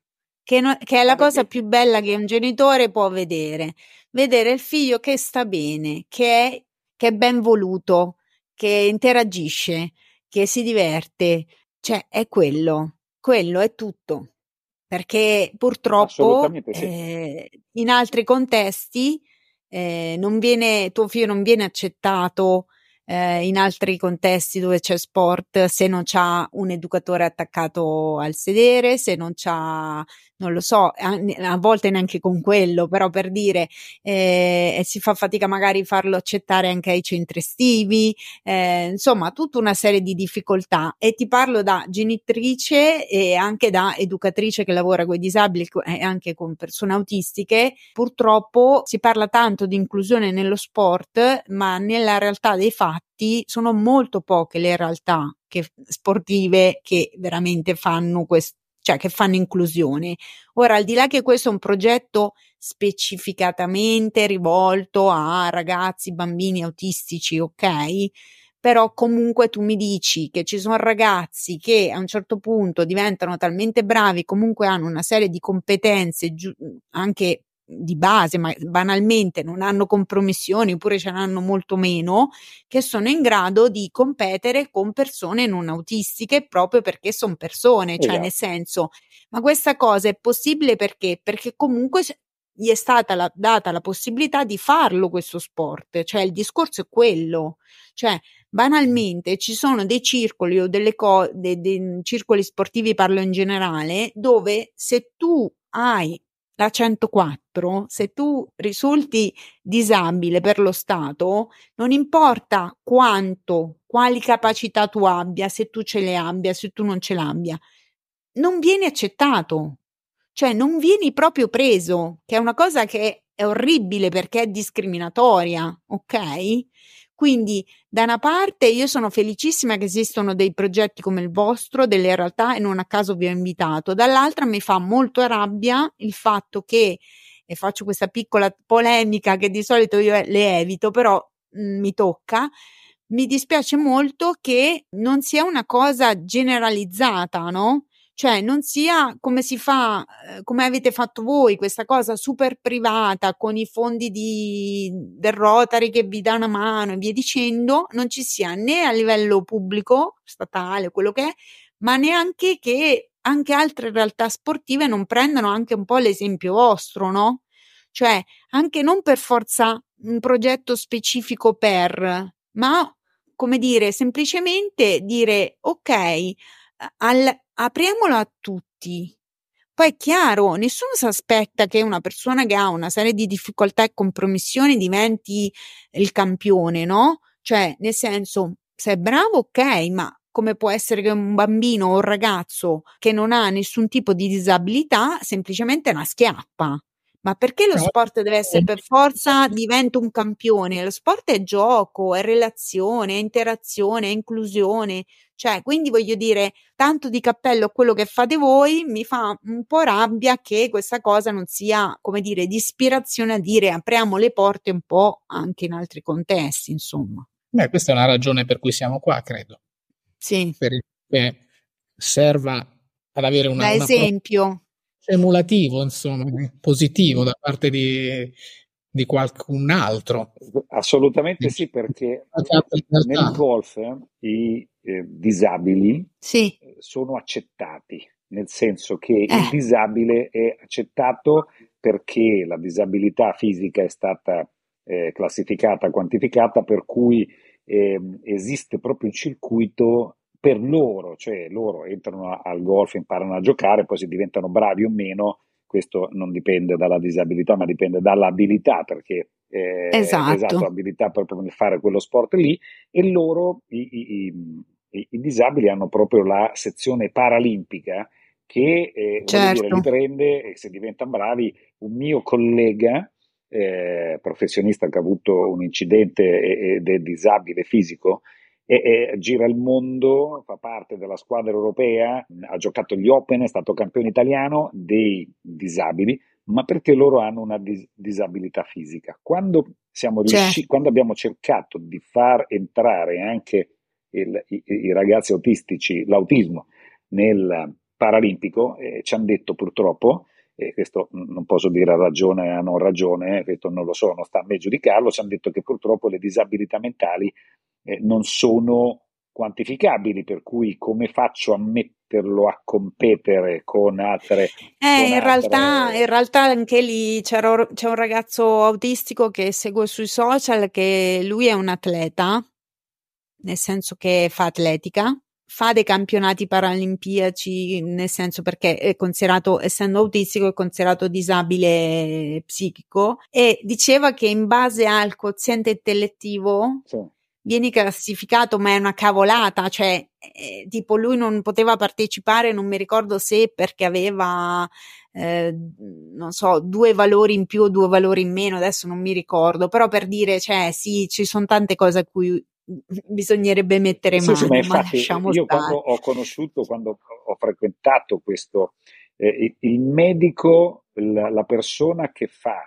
Che, no- che è la cosa più bella che un genitore può vedere, vedere il figlio che sta bene, che è, che è ben voluto, che interagisce, che si diverte, cioè è quello, quello è tutto. Perché purtroppo sì. eh, in altri contesti eh, non viene, tuo figlio non viene accettato eh, in altri contesti dove c'è sport, se non c'ha un educatore attaccato al sedere, se non c'ha, non lo so, a, a volte neanche con quello, però per dire eh, si fa fatica magari farlo accettare anche ai centri estivi, eh, insomma tutta una serie di difficoltà, e ti parlo da genitrice e anche da educatrice che lavora con i disabili e anche con persone autistiche. Purtroppo si parla tanto di inclusione nello sport, ma nella realtà dei fatti sono molto poche le realtà che, sportive che veramente fanno questo, cioè che fanno inclusione. Ora, al di là che questo è un progetto specificatamente rivolto a ragazzi, bambini autistici, ok, però comunque tu mi dici che ci sono ragazzi che a un certo punto diventano talmente bravi, comunque hanno una serie di competenze giu- anche di base, ma banalmente non hanno compromissioni oppure ce n'hanno molto meno, che sono in grado di competere con persone non autistiche proprio perché sono persone, cioè yeah. Nel senso, ma questa cosa è possibile perché? Perché comunque gli è stata la, data la possibilità di farlo questo sport, cioè il discorso è quello, cioè banalmente ci sono dei circoli o delle co- dei, dei circoli sportivi, parlo in generale, dove se tu hai la centoquattro, se tu risulti disabile per lo Stato, non importa quanto, quali capacità tu abbia, se tu ce le abbia, se tu non ce l'abbia, non vieni accettato, cioè non vieni proprio preso, che è una cosa che è orribile perché è discriminatoria, ok? Quindi da una parte io sono felicissima che esistono dei progetti come il vostro, delle realtà, e non a caso vi ho invitato, dall'altra mi fa molto rabbia il fatto che, e faccio questa piccola polemica che di solito io le evito, però mh, mi tocca, mi dispiace molto che non sia una cosa generalizzata, no? Cioè non sia come si fa, come avete fatto voi, questa cosa super privata con i fondi di, del Rotary che vi dà una mano e via dicendo, non ci sia né a livello pubblico, statale, quello che è, ma neanche che anche altre realtà sportive non prendano anche un po' l'esempio vostro, no? Cioè anche non per forza un progetto specifico per, ma come dire, semplicemente dire ok, al apriamolo a tutti. Poi è chiaro, nessuno si aspetta che una persona che ha una serie di difficoltà e compromissioni diventi il campione, no? Cioè, nel senso, se è bravo, ok, ma come può essere che un bambino o un ragazzo che non ha nessun tipo di disabilità semplicemente una schiappa? Ma perché lo sport deve essere per forza diventa un campione? Lo sport è gioco, è relazione, è interazione, è inclusione. Cioè, quindi voglio dire, tanto di cappello a quello che fate voi, mi fa un po' rabbia che questa cosa non sia, come dire, di ispirazione a dire apriamo le porte un po' anche in altri contesti, insomma. Beh, questa è una ragione per cui siamo qua, credo. Sì. Per che serva ad avere una... Da esempio. Una... emulativo, insomma, positivo da parte di, di qualcun altro. Assolutamente sì, perché nel golf i eh, disabili sì. sono accettati, nel senso che eh. il disabile è accettato perché la disabilità fisica è stata eh, classificata, quantificata, per cui eh, esiste proprio un circuito per loro, cioè loro entrano al golf, imparano a giocare, poi se diventano bravi o meno, questo non dipende dalla disabilità, ma dipende dall'abilità, perché eh, esatto. esatto, abilità proprio nel fare quello sport lì, e loro, i, i, i, i disabili, hanno proprio la sezione paralimpica che eh, certo. dire, li prende, e se diventano bravi. Un mio collega eh, professionista che ha avuto un incidente ed è disabile fisico, E, e gira il mondo, fa parte della squadra europea, ha giocato gli Open, è stato campione italiano dei disabili, ma perché loro hanno una dis- disabilità fisica. Quando siamo riusciti, cioè. quando abbiamo cercato di far entrare anche il, i, i ragazzi autistici, l'autismo, nel Paralimpico, eh, ci hanno detto purtroppo, e eh, questo non posso dire a ragione o a non ragione, questo non lo so, non sta a me giudicarlo, ci hanno detto che purtroppo le disabilità mentali Eh, non sono quantificabili, per cui come faccio a metterlo a competere con altre? Eh, con in, altre... Realtà, in realtà anche lì c'era, c'è un ragazzo autistico che seguo sui social, che lui è un atleta, nel senso che fa atletica, fa dei campionati paralimpiaci, nel senso perché è considerato, essendo autistico, è considerato disabile psichico, e diceva che in base al quoziente intellettivo sì. vieni classificato, ma è una cavolata, cioè eh, tipo lui non poteva partecipare, non mi ricordo se perché aveva eh, non so, due valori in più o due valori in meno, adesso non mi ricordo, però per dire, cioè sì, ci sono tante cose a cui bisognerebbe mettere mano, sì, sì, ma, infatti, ma lasciamo io stare. Quando ho conosciuto, quando ho frequentato questo, eh, il medico, la, la persona che fa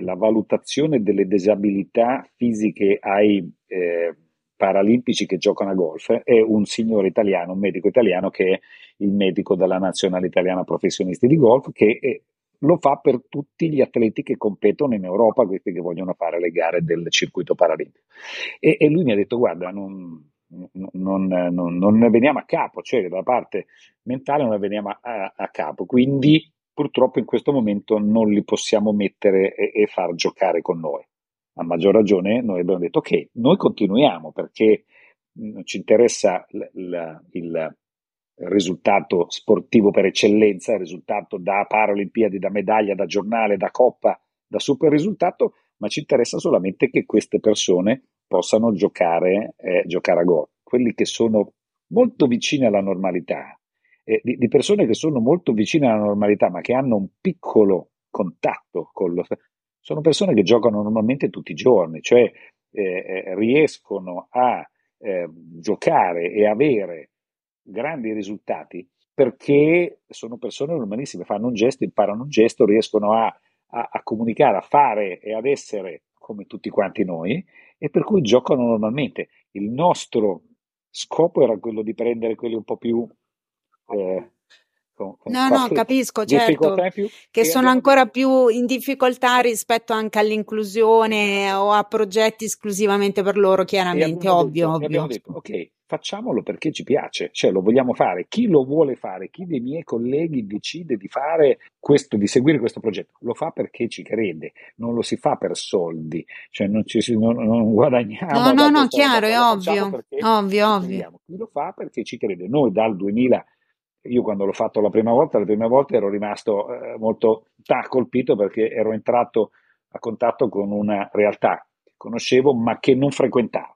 la valutazione delle disabilità fisiche ai eh, paralimpici che giocano a golf, è un signore italiano, un medico italiano, che è il medico della Nazionale Italiana Professionisti di Golf, che eh, lo fa per tutti gli atleti che competono in Europa, questi che vogliono fare le gare del circuito paralimpico. E, e lui mi ha detto: guarda, non, non, non, non ne veniamo a capo, cioè la parte mentale non ne veniamo a, a, a capo, quindi purtroppo in questo momento non li possiamo mettere e, e far giocare con noi. A maggior ragione noi abbiamo detto: ok, noi continuiamo, perché non ci interessa l- l- il risultato sportivo per eccellenza, il risultato da Paralimpiadi, da medaglia, da giornale, da coppa, da super risultato, ma ci interessa solamente che queste persone possano giocare, eh, giocare a golf. Quelli che sono molto vicini alla normalità, Eh, di, di persone che sono molto vicine alla normalità ma che hanno un piccolo contatto con lo, sono persone che giocano normalmente tutti i giorni, cioè eh, eh, riescono a eh, giocare e avere grandi risultati perché sono persone normalissime, fanno un gesto, imparano un gesto, riescono a, a, a comunicare, a fare e ad essere come tutti quanti noi, e per cui giocano normalmente. Il nostro scopo era quello di prendere quelli un po' più Eh, con, con no no capisco, certo, più, che sono abbiamo... ancora più in difficoltà rispetto anche all'inclusione o a progetti esclusivamente per loro, chiaramente, ovvio, detto, ovvio. Detto, ok, facciamolo perché ci piace, cioè lo vogliamo fare, chi lo vuole fare, chi dei miei colleghi decide di fare questo, di seguire questo progetto, lo fa perché ci crede, non lo si fa per soldi, cioè non, ci, non, non guadagniamo, no no no, chiaro, è ovvio, ovvio, ovvio. Chi lo fa perché ci crede. Noi dal duemila, io quando l'ho fatto la prima volta, la prima volta ero rimasto eh, molto ta, colpito, perché ero entrato a contatto con una realtà che conoscevo ma che non frequentavo.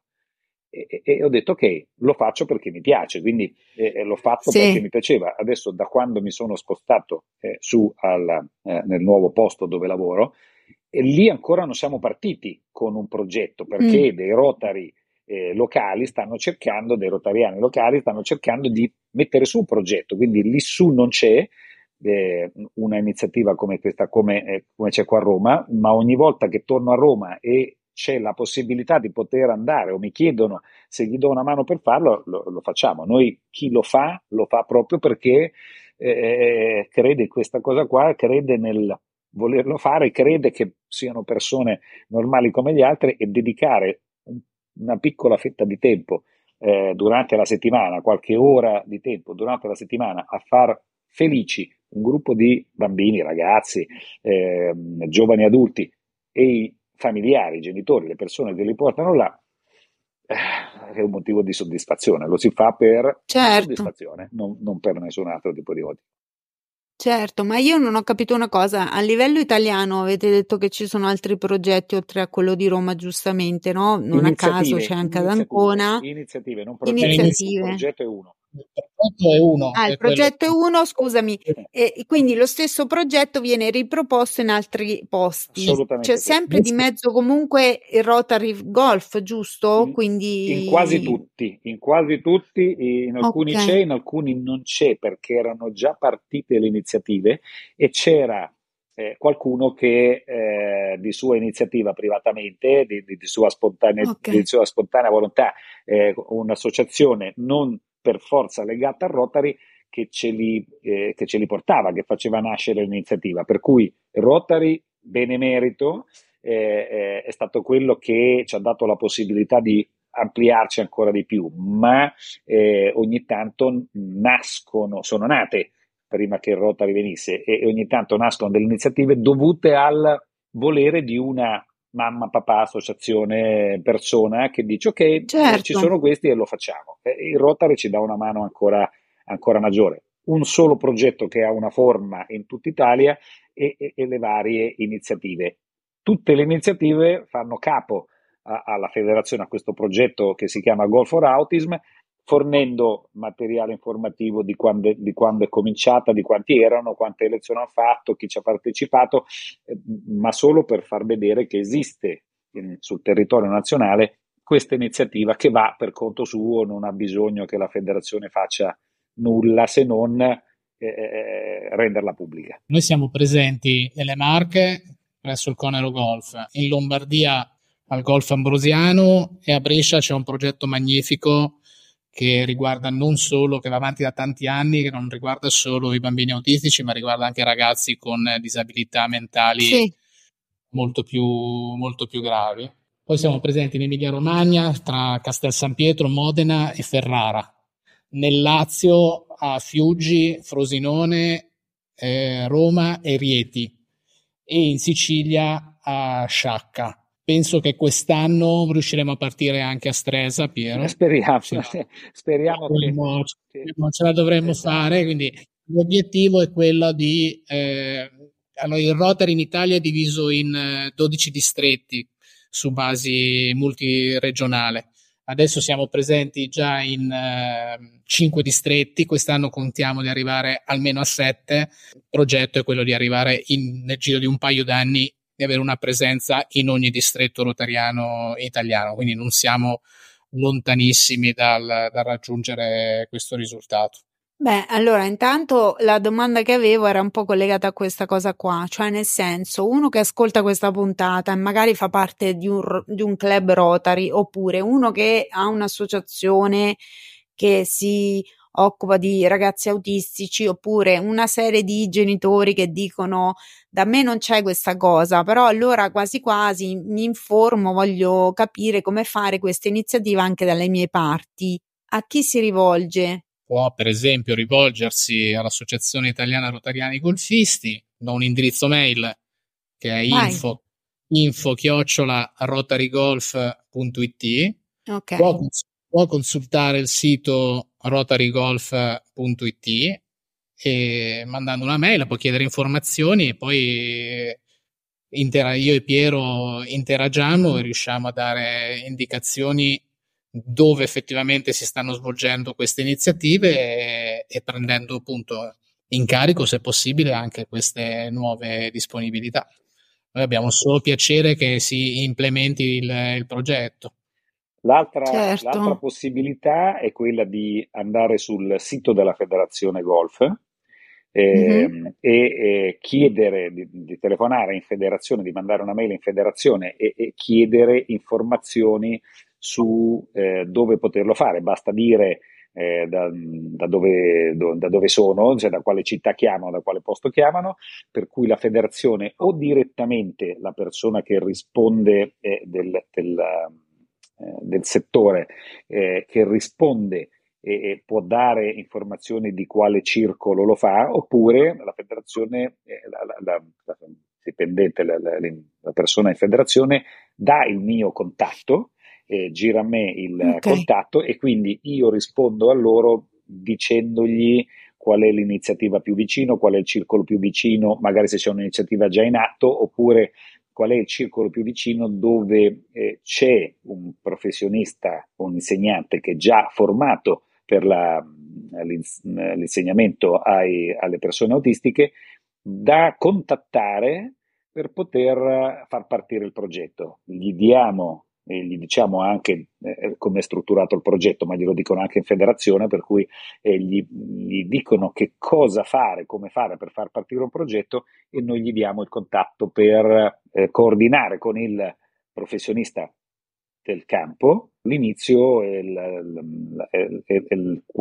E, e ho detto: ok, lo faccio perché mi piace, quindi eh, l'ho fatto sì. perché mi piaceva. Adesso, da quando mi sono spostato eh, su al, eh, nel nuovo posto dove lavoro, e lì ancora non siamo partiti con un progetto, perché mm. dei Rotary Eh, locali stanno cercando, dei rotariani locali stanno cercando di mettere su un progetto, quindi lì su non c'è eh, una iniziativa come questa, come, eh, come c'è qua a Roma, ma ogni volta che torno a Roma e c'è la possibilità di poter andare, o mi chiedono se gli do una mano per farlo, lo, lo facciamo. Noi chi lo fa, lo fa proprio perché eh, crede in questa cosa qua, crede nel volerlo fare, crede che siano persone normali come gli altri, e dedicare una piccola fetta di tempo eh, durante la settimana, qualche ora di tempo durante la settimana, a far felici un gruppo di bambini, ragazzi, eh, giovani adulti e i familiari, i genitori, le persone che li portano là, eh, è un motivo di soddisfazione. Lo si fa per certo. soddisfazione, non, non per nessun altro tipo di motivo. Certo, ma io non ho capito una cosa. A livello italiano avete detto che ci sono altri progetti oltre a quello di Roma, giustamente, no? Non a caso c'è anche ad Ancona. Iniziative, non progetti. Iniziative. Il progetto è uno. Il progetto è uno. Ah, il progetto è uno, scusami. E quindi lo stesso progetto viene riproposto in altri posti. Assolutamente. C'è sempre di mezzo comunque il Rotary Golf, giusto? In, quindi... in quasi tutti, in quasi tutti, in alcuni okay. c'è, in alcuni non c'è, perché erano già partite le iniziative e c'era eh, qualcuno che eh, di sua iniziativa privatamente, di, di, di, sua, spontanea, okay. di sua spontanea volontà, eh, un'associazione non per forza legata al Rotary che ce li, eh, che ce li portava, che faceva nascere l'iniziativa. Per cui Rotary, benemerito, eh, eh, è stato quello che ci ha dato la possibilità di ampliarci ancora di più, ma eh, ogni tanto nascono, sono nate prima che il Rotary venisse, e, e ogni tanto nascono delle iniziative dovute al volere di una mamma, papà, associazione, persona che dice ok, certo. ci sono questi e lo facciamo. Il Rotary ci dà una mano ancora, ancora maggiore. Un solo progetto che ha una forma in tutta Italia e, e, e le varie iniziative. Tutte le iniziative fanno capo a, alla federazione, a questo progetto che si chiama Golf for Autism, fornendo materiale informativo di quando, di quando è cominciata, di quanti erano, quante elezioni hanno fatto, chi ci ha partecipato, eh, ma solo per far vedere che esiste in, sul territorio nazionale questa iniziativa che va per conto suo, non ha bisogno che la federazione faccia nulla se non eh, renderla pubblica. Noi siamo presenti nelle Marche presso il Conero Golf, in Lombardia al Golf Ambrosiano, e a Brescia c'è un progetto magnifico che riguarda non solo, che va avanti da tanti anni, che non riguarda solo i bambini autistici, ma riguarda anche ragazzi con disabilità mentali sì. molto più, molto più gravi. Poi siamo presenti in Emilia-Romagna, tra Castel San Pietro, Modena e Ferrara. Nel Lazio a Fiuggi, Frosinone, eh, Roma e Rieti. E in Sicilia a Sciacca. Penso che quest'anno riusciremo a partire anche a Stresa, Piero. Speriamo, speriamo dovremmo, che ce la dovremmo esatto. fare. Quindi l'obiettivo è quello di eh, allora il Rotary in Italia è diviso in dodici distretti su basi multiregionale. Adesso siamo presenti già in eh, cinque distretti, quest'anno contiamo di arrivare almeno a sette. Il progetto è quello di arrivare in, nel giro di un paio d'anni, di avere una presenza in ogni distretto rotariano italiano, quindi non siamo lontanissimi dal, dal raggiungere questo risultato. Beh, allora intanto la domanda che avevo era un po' collegata a questa cosa qua, cioè nel senso, uno che ascolta questa puntata e magari fa parte di un, di un club Rotary, oppure uno che ha un'associazione che si occupa di ragazzi autistici, oppure una serie di genitori che dicono da me non c'è questa cosa, però allora quasi quasi mi informo, voglio capire come fare questa iniziativa anche dalle mie parti. A chi si rivolge? Può per esempio rivolgersi all'Associazione Italiana Rotariani Golfisti, da un indirizzo mail che è Vai. info info chiocciola rotarygolf.it. okay. Può, può consultare il sito rotarygolf.it e mandando una mail può chiedere informazioni e poi intera- io e Piero interagiamo e riusciamo a dare indicazioni dove effettivamente si stanno svolgendo queste iniziative e, e prendendo appunto in carico, se possibile, anche queste nuove disponibilità. Noi abbiamo solo piacere che si implementi il, il progetto. L'altra, certo. l'altra possibilità è quella di andare sul sito della Federazione Golf eh, mm-hmm. e, e chiedere di, di telefonare in federazione, di mandare una mail in federazione e, e chiedere informazioni su eh, dove poterlo fare. Basta dire eh, da, da, dove, do, da dove sono, cioè da quale città chiamano, da quale posto chiamano, per cui la federazione o direttamente la persona che risponde eh, del... del del settore eh, che risponde e, e può dare informazioni di quale circolo lo fa, oppure la federazione, eh, la, la, la, la dipendente, la, la, la persona in federazione dà il mio contatto, eh, gira a me il okay. contatto e quindi io rispondo a loro dicendogli qual è l'iniziativa più vicino, qual è il circolo più vicino, magari se c'è un'iniziativa già in atto, oppure qual è il circolo più vicino dove eh, c'è un professionista o un insegnante che è già formato per la, l'insegnamento ai, alle persone autistiche da contattare per poter far partire il progetto. Gli diamo e gli diciamo anche eh, come è strutturato il progetto, ma glielo dicono anche in federazione, per cui eh, gli, gli dicono che cosa fare, come fare per far partire un progetto, e noi gli diamo il contatto per eh, coordinare con il professionista del campo l'inizio e la, la,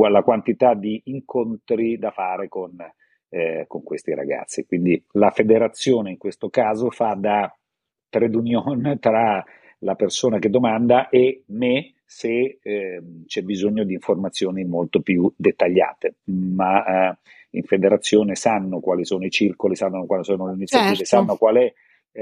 la quantità di incontri da fare con, eh, con questi ragazzi. Quindi la federazione in questo caso fa da trade union tra la persona che domanda e me, se eh, c'è bisogno di informazioni molto più dettagliate, ma eh, in federazione sanno quali sono i circoli, sanno quali sono le iniziative, certo, sanno qual è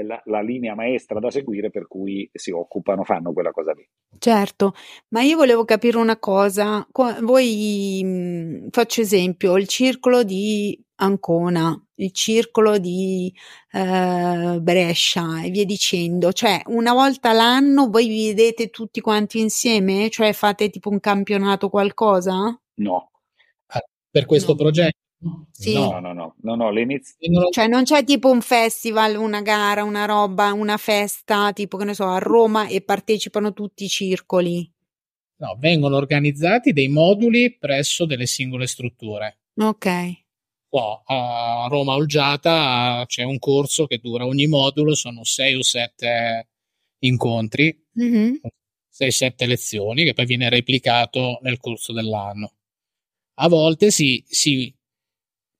la, la linea maestra da seguire, per cui si occupano, fanno quella cosa lì. Certo, ma io volevo capire una cosa, voi mh, faccio esempio, il circolo di Ancona, il circolo di eh, Brescia e via dicendo, cioè una volta l'anno voi vi vedete tutti quanti insieme? Cioè fate tipo un campionato, qualcosa? No. Ah, per questo no. progetto? Sì. No, no, no, no, no, l'inizio... Cioè non c'è tipo un festival, una gara, una roba, una festa, tipo che ne so, a Roma, e partecipano tutti i circoli? No, vengono organizzati dei moduli presso delle singole strutture. Ok. Qua a Roma Olgiata c'è un corso che dura, ogni modulo sono sei o sette incontri, mm-hmm. sei o sette lezioni, che poi viene replicato nel corso dell'anno. A volte si, si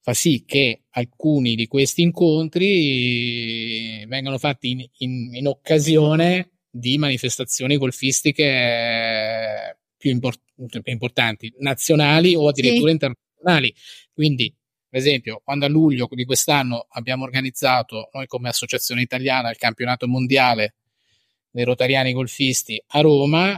fa sì che alcuni di questi incontri vengano fatti in, in, in occasione di manifestazioni golfistiche più, import- più importanti, nazionali o addirittura sì. internazionali. Quindi, per esempio, quando a luglio di quest'anno abbiamo organizzato, noi come associazione italiana, il campionato mondiale dei rotariani golfisti a Roma,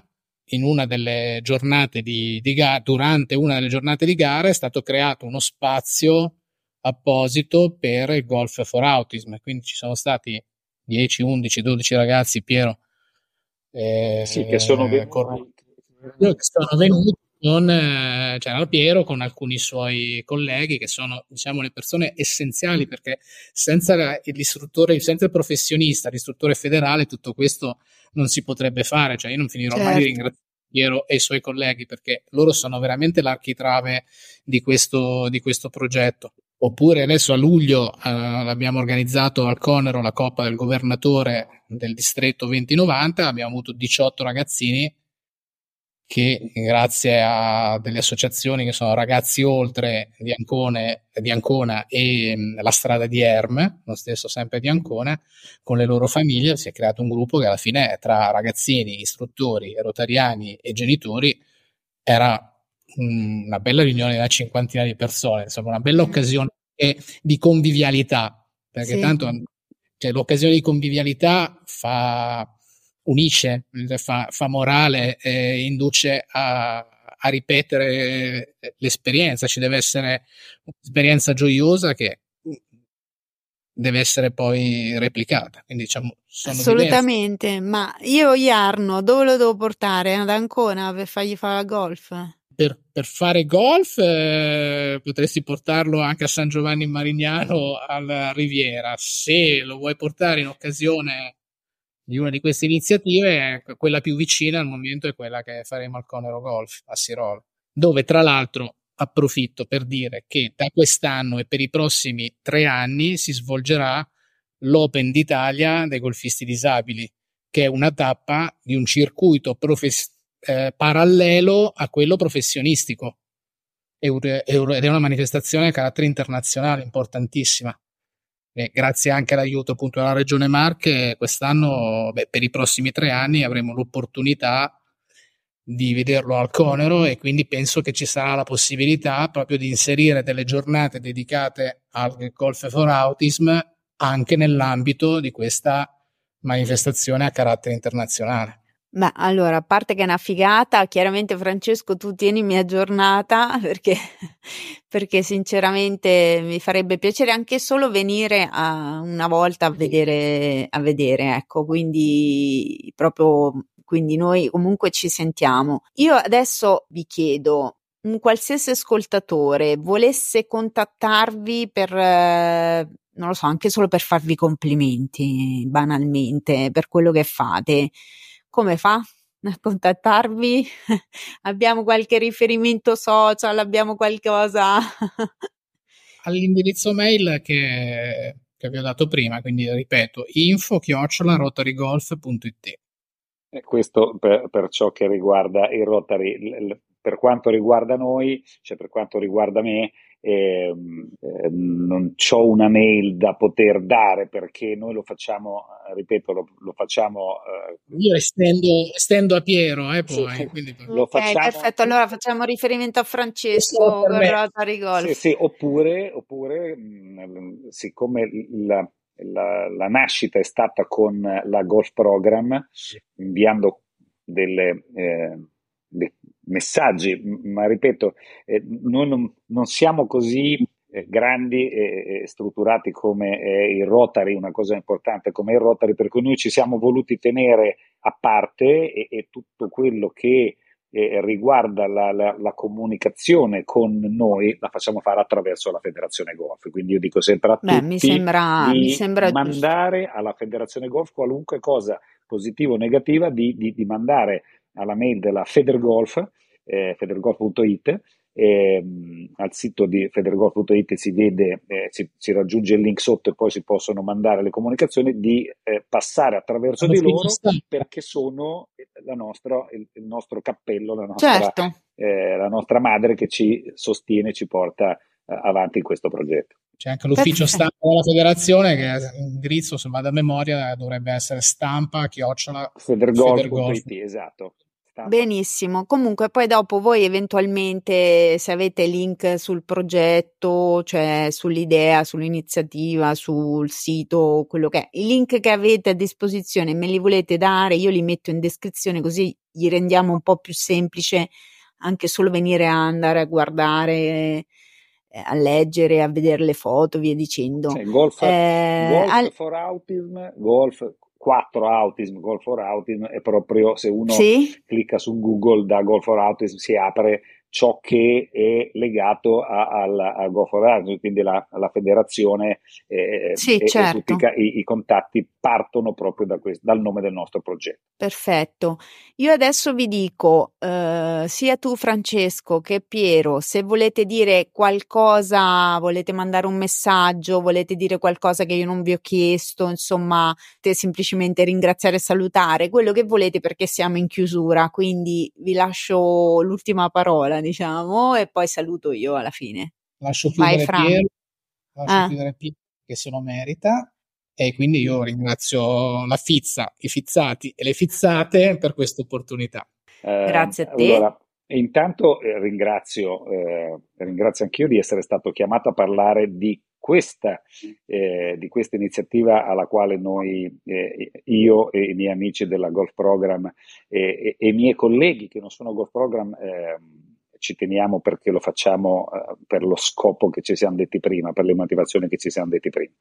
in una delle giornate di, di gara, durante una delle giornate di gara è stato creato uno spazio apposito per il Golf for Autism, quindi ci sono stati dieci, undici, dodici ragazzi, Piero, eh, sì, che sono venuti, con, che sono venuti C'era cioè, Piero con alcuni suoi colleghi, che sono, diciamo, le persone essenziali, perché senza l'istruttore, senza il professionista, l'istruttore federale, tutto questo non si potrebbe fare. Cioè, io non finirò certo. mai di ringraziare Piero e i suoi colleghi, perché loro sono veramente l'architrave di questo, di questo progetto. Oppure adesso a luglio eh, abbiamo organizzato al Conero la Coppa del Governatore del distretto venti novanta, abbiamo avuto diciotto ragazzini che, grazie a delle associazioni che sono Ragazzi Oltre di, Ancone, di Ancona e mh, La Strada di Erme, lo stesso sempre di Ancona, con le loro famiglie si è creato un gruppo che alla fine, tra ragazzini, istruttori, rotariani e genitori, era mh, una bella riunione da una cinquantina di persone, insomma una bella occasione di convivialità, perché sì. tanto cioè, l'occasione di convivialità fa... unisce, fa, fa morale, eh, induce a, a ripetere l'esperienza. Ci deve essere un'esperienza gioiosa che deve essere poi replicata. Quindi, diciamo, sono assolutamente diversi. Ma io Iarno dove lo devo portare? Ad Ancona per fargli fare golf? Per, per fare golf eh, potresti portarlo anche a San Giovanni Marignano, alla Riviera. Se lo vuoi portare in occasione di una di queste iniziative, quella più vicina al momento è quella che faremo al Conero Golf a Sirolo, dove tra l'altro approfitto per dire che da quest'anno e per i prossimi tre anni si svolgerà l'Open d'Italia dei golfisti disabili, che è una tappa di un circuito profes- eh, parallelo a quello professionistico, ed è una manifestazione a carattere internazionale importantissima. Eh, grazie anche all'aiuto appunto della Regione Marche, quest'anno, beh, per i prossimi tre anni avremo l'opportunità di vederlo al Conero, e quindi penso che ci sarà la possibilità proprio di inserire delle giornate dedicate al Golf for Autism anche nell'ambito di questa manifestazione a carattere internazionale. Ma allora, a parte che è una figata, chiaramente Francesco tu tienimi aggiornata perché, perché sinceramente mi farebbe piacere anche solo venire a, una volta a vedere, a vedere, ecco, quindi proprio, quindi noi comunque ci sentiamo. Io adesso vi chiedo, un qualsiasi ascoltatore volesse contattarvi per... Eh, non lo so, anche solo per farvi complimenti, banalmente, per quello che fate. Come fa a contattarvi? Abbiamo qualche riferimento social? Abbiamo qualcosa? All'indirizzo mail che, che vi ho dato prima, quindi ripeto, info chiocciola rotarygolf punto it. E questo per, per ciò che riguarda il Rotary. Per quanto riguarda noi, cioè per quanto riguarda me, eh, eh, non c'ho una mail da poter dare perché noi lo facciamo, ripeto, lo, lo facciamo. Eh, Io estendo, estendo a Piero, eh, poi. Sì, quindi, lo okay, facciamo, perfetto, allora facciamo riferimento a Francesco Rotary Golf. Sì, sì, oppure, oppure mh, siccome la, la, la nascita è stata con la Golf Program, inviando delle. Eh, de, messaggi, ma ripeto, eh, noi non, non siamo così eh, grandi e, e strutturati come eh, il Rotary, una cosa importante come il Rotary, per cui noi ci siamo voluti tenere a parte e, e tutto quello che eh, riguarda la, la, la comunicazione con noi la facciamo fare attraverso la Federazione Golf, quindi io dico sempre a Beh, tutti mi sembra, di mi sembra mandare giusto. Alla Federazione Golf qualunque cosa positiva o negativa di, di, di mandare alla mail della Federgolf, eh, federgolf punto it, eh, al sito di federgolf punto it si vede, eh, si, si raggiunge il link sotto e poi si possono mandare le comunicazioni di eh, passare attraverso di loro perché sono la nostra, il, il nostro cappello, la nostra, certo. eh, la nostra madre che ci sostiene, ci porta eh, avanti in questo progetto. C'è anche l'ufficio stampa della federazione che l'indirizzo, se vado a memoria, dovrebbe essere stampa chiocciola Federgolf. Esatto. Stampa. Benissimo. Comunque poi dopo voi eventualmente se avete link sul progetto, cioè sull'idea, sull'iniziativa, sul sito, quello che è, i link che avete a disposizione me li volete dare, io li metto in descrizione così gli rendiamo un po' più semplice anche solo venire a andare a guardare, a leggere, a vedere le foto, via dicendo. Cioè, golf eh, golf al... for Autism, Golf quattro Autism, Golf for Autism è proprio, se uno sì? clicca su Google da Golf for Autism si apre ciò che è legato al Golf for Autism, quindi la, alla federazione eh, sì, e, certo. e tutti i, i contatti partono proprio da questo, dal nome del nostro progetto. Perfetto. Io adesso vi dico, eh, sia tu Francesco che Piero, se volete dire qualcosa, volete mandare un messaggio, volete dire qualcosa che io non vi ho chiesto, insomma, semplicemente ringraziare e salutare, quello che volete perché siamo in chiusura, quindi vi lascio l'ultima parola, diciamo, e poi saluto io alla fine. Lascio chiudere Piero, lascio ah. chiudere Piero che se lo merita, e quindi io ringrazio la Fizza, i Fizzati e le Fizzate per questa opportunità. Eh, Grazie a te. Allora, intanto eh, ringrazio, eh, ringrazio anch'io di essere stato chiamato a parlare di questa, eh, di questa iniziativa alla quale noi, eh, io e i miei amici della Golf Program eh, e, e i miei colleghi che non sono Golf Program eh, ci teniamo perché lo facciamo eh, per lo scopo che ci siamo detti prima, per le motivazioni che ci siamo detti prima.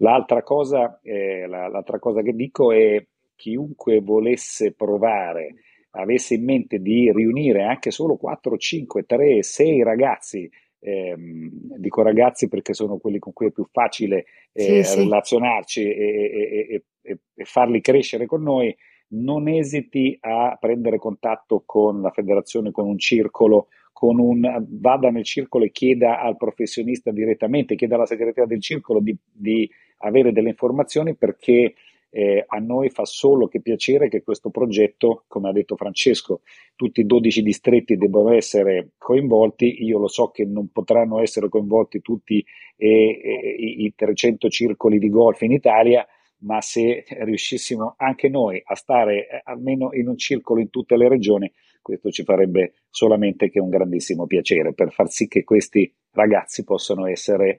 L'altra cosa, eh, la, l'altra cosa che dico è chiunque volesse provare, avesse in mente di riunire anche solo quattro, cinque, tre, sei ragazzi, ehm, dico ragazzi perché sono quelli con cui è più facile eh, sì, relazionarci sì. E, e, e, e farli crescere con noi, non esiti a prendere contatto con la federazione, con un circolo, con un, vada nel circolo e chieda al professionista direttamente, chieda alla segreteria del circolo di, di avere delle informazioni perché eh, a noi fa solo che piacere che questo progetto, come ha detto Francesco, tutti i dodici distretti debbano essere coinvolti. Io lo so che non potranno essere coinvolti tutti eh, eh, i trecento circoli di golf in Italia, ma se riuscissimo anche noi a stare almeno in un circolo in tutte le regioni, questo ci farebbe solamente che un grandissimo piacere per far sì che questi ragazzi possano essere,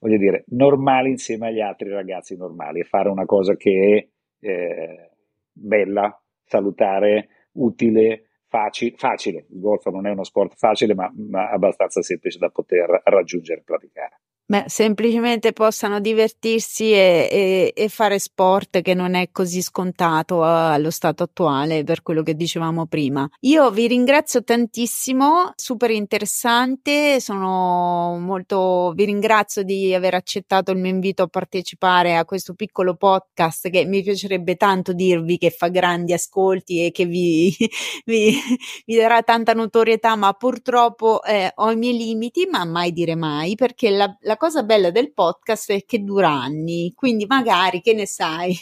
voglio dire, normali insieme agli altri ragazzi normali e fare una cosa che è eh, bella, salutare, utile, faci- facile. Il golf non è uno sport facile, ma, ma abbastanza semplice da poter raggiungere e praticare. Beh, semplicemente possano divertirsi e, e, e fare sport, che non è così scontato allo stato attuale, per quello che dicevamo prima. Io vi ringrazio tantissimo, super interessante, sono molto, vi ringrazio di aver accettato il mio invito a partecipare a questo piccolo podcast, che mi piacerebbe tanto dirvi che fa grandi ascolti e che vi, vi, vi darà tanta notorietà, ma purtroppo eh, ho i miei limiti, ma mai dire mai, perché la, la La cosa bella del podcast è che dura anni, quindi magari, che ne sai,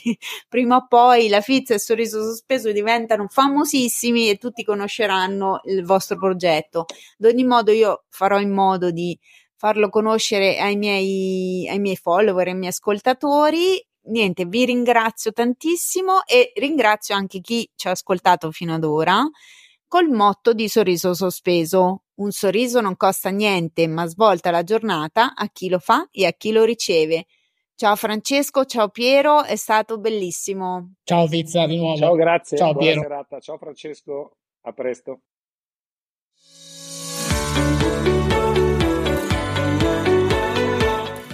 prima o poi la Fizza e il Sorriso Sospeso diventano famosissimi e tutti conosceranno il vostro progetto. Ad ogni modo io farò in modo di farlo conoscere ai miei, ai miei follower, ai miei ascoltatori. Niente, vi ringrazio tantissimo e ringrazio anche chi ci ha ascoltato fino ad ora, col motto di Sorriso Sospeso. Un sorriso non costa niente, ma svolta la giornata a chi lo fa e a chi lo riceve. Ciao Francesco, ciao Piero, è stato bellissimo. Ciao Fizza, di nuovo. Ciao, grazie, ciao, buona Piero. Serata. Ciao Francesco, a presto.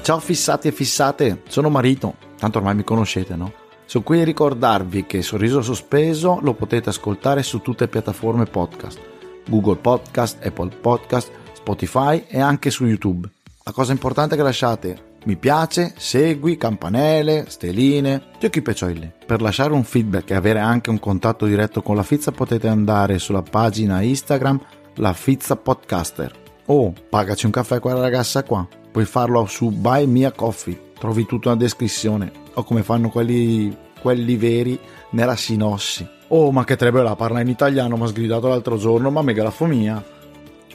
Ciao fissati e fissate, sono Marito, tanto ormai mi conoscete, no? Sono qui a ricordarvi che Sorriso Sospeso lo potete ascoltare su tutte le piattaforme podcast. Google Podcast, Apple Podcast, Spotify e anche su YouTube. La cosa importante è che lasciate mi piace, segui, campanelle, stelline, giochi peccioli. Per lasciare un feedback e avere anche un contatto diretto con la Fizza potete andare sulla pagina Instagram La Fizza Podcaster o pagaci un caffè qua ragazza qua. Puoi farlo su Buy Me a Coffee, trovi tutta la descrizione o come fanno quelli, quelli veri nella sinossi. Oh, ma che trebbe la parla in italiano, mi ha sgridato l'altro giorno, ma megalafomia.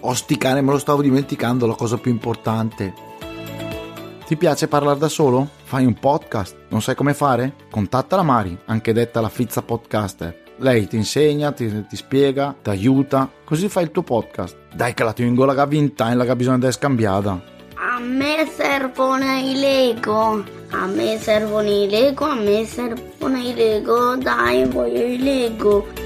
Osticane, me lo stavo dimenticando, la cosa più importante. Ti piace parlare da solo? Fai un podcast? Non sai come fare? Contatta la Mari, anche detta la Fizza Podcaster. Lei ti insegna, ti, ti spiega, ti aiuta, così fai il tuo podcast. Dai che la tengo la gavinta e la che bisogna essere scambiata. A me servono i Lego. A me servono i Lego, a me servono i Lego, dai voglio i Lego.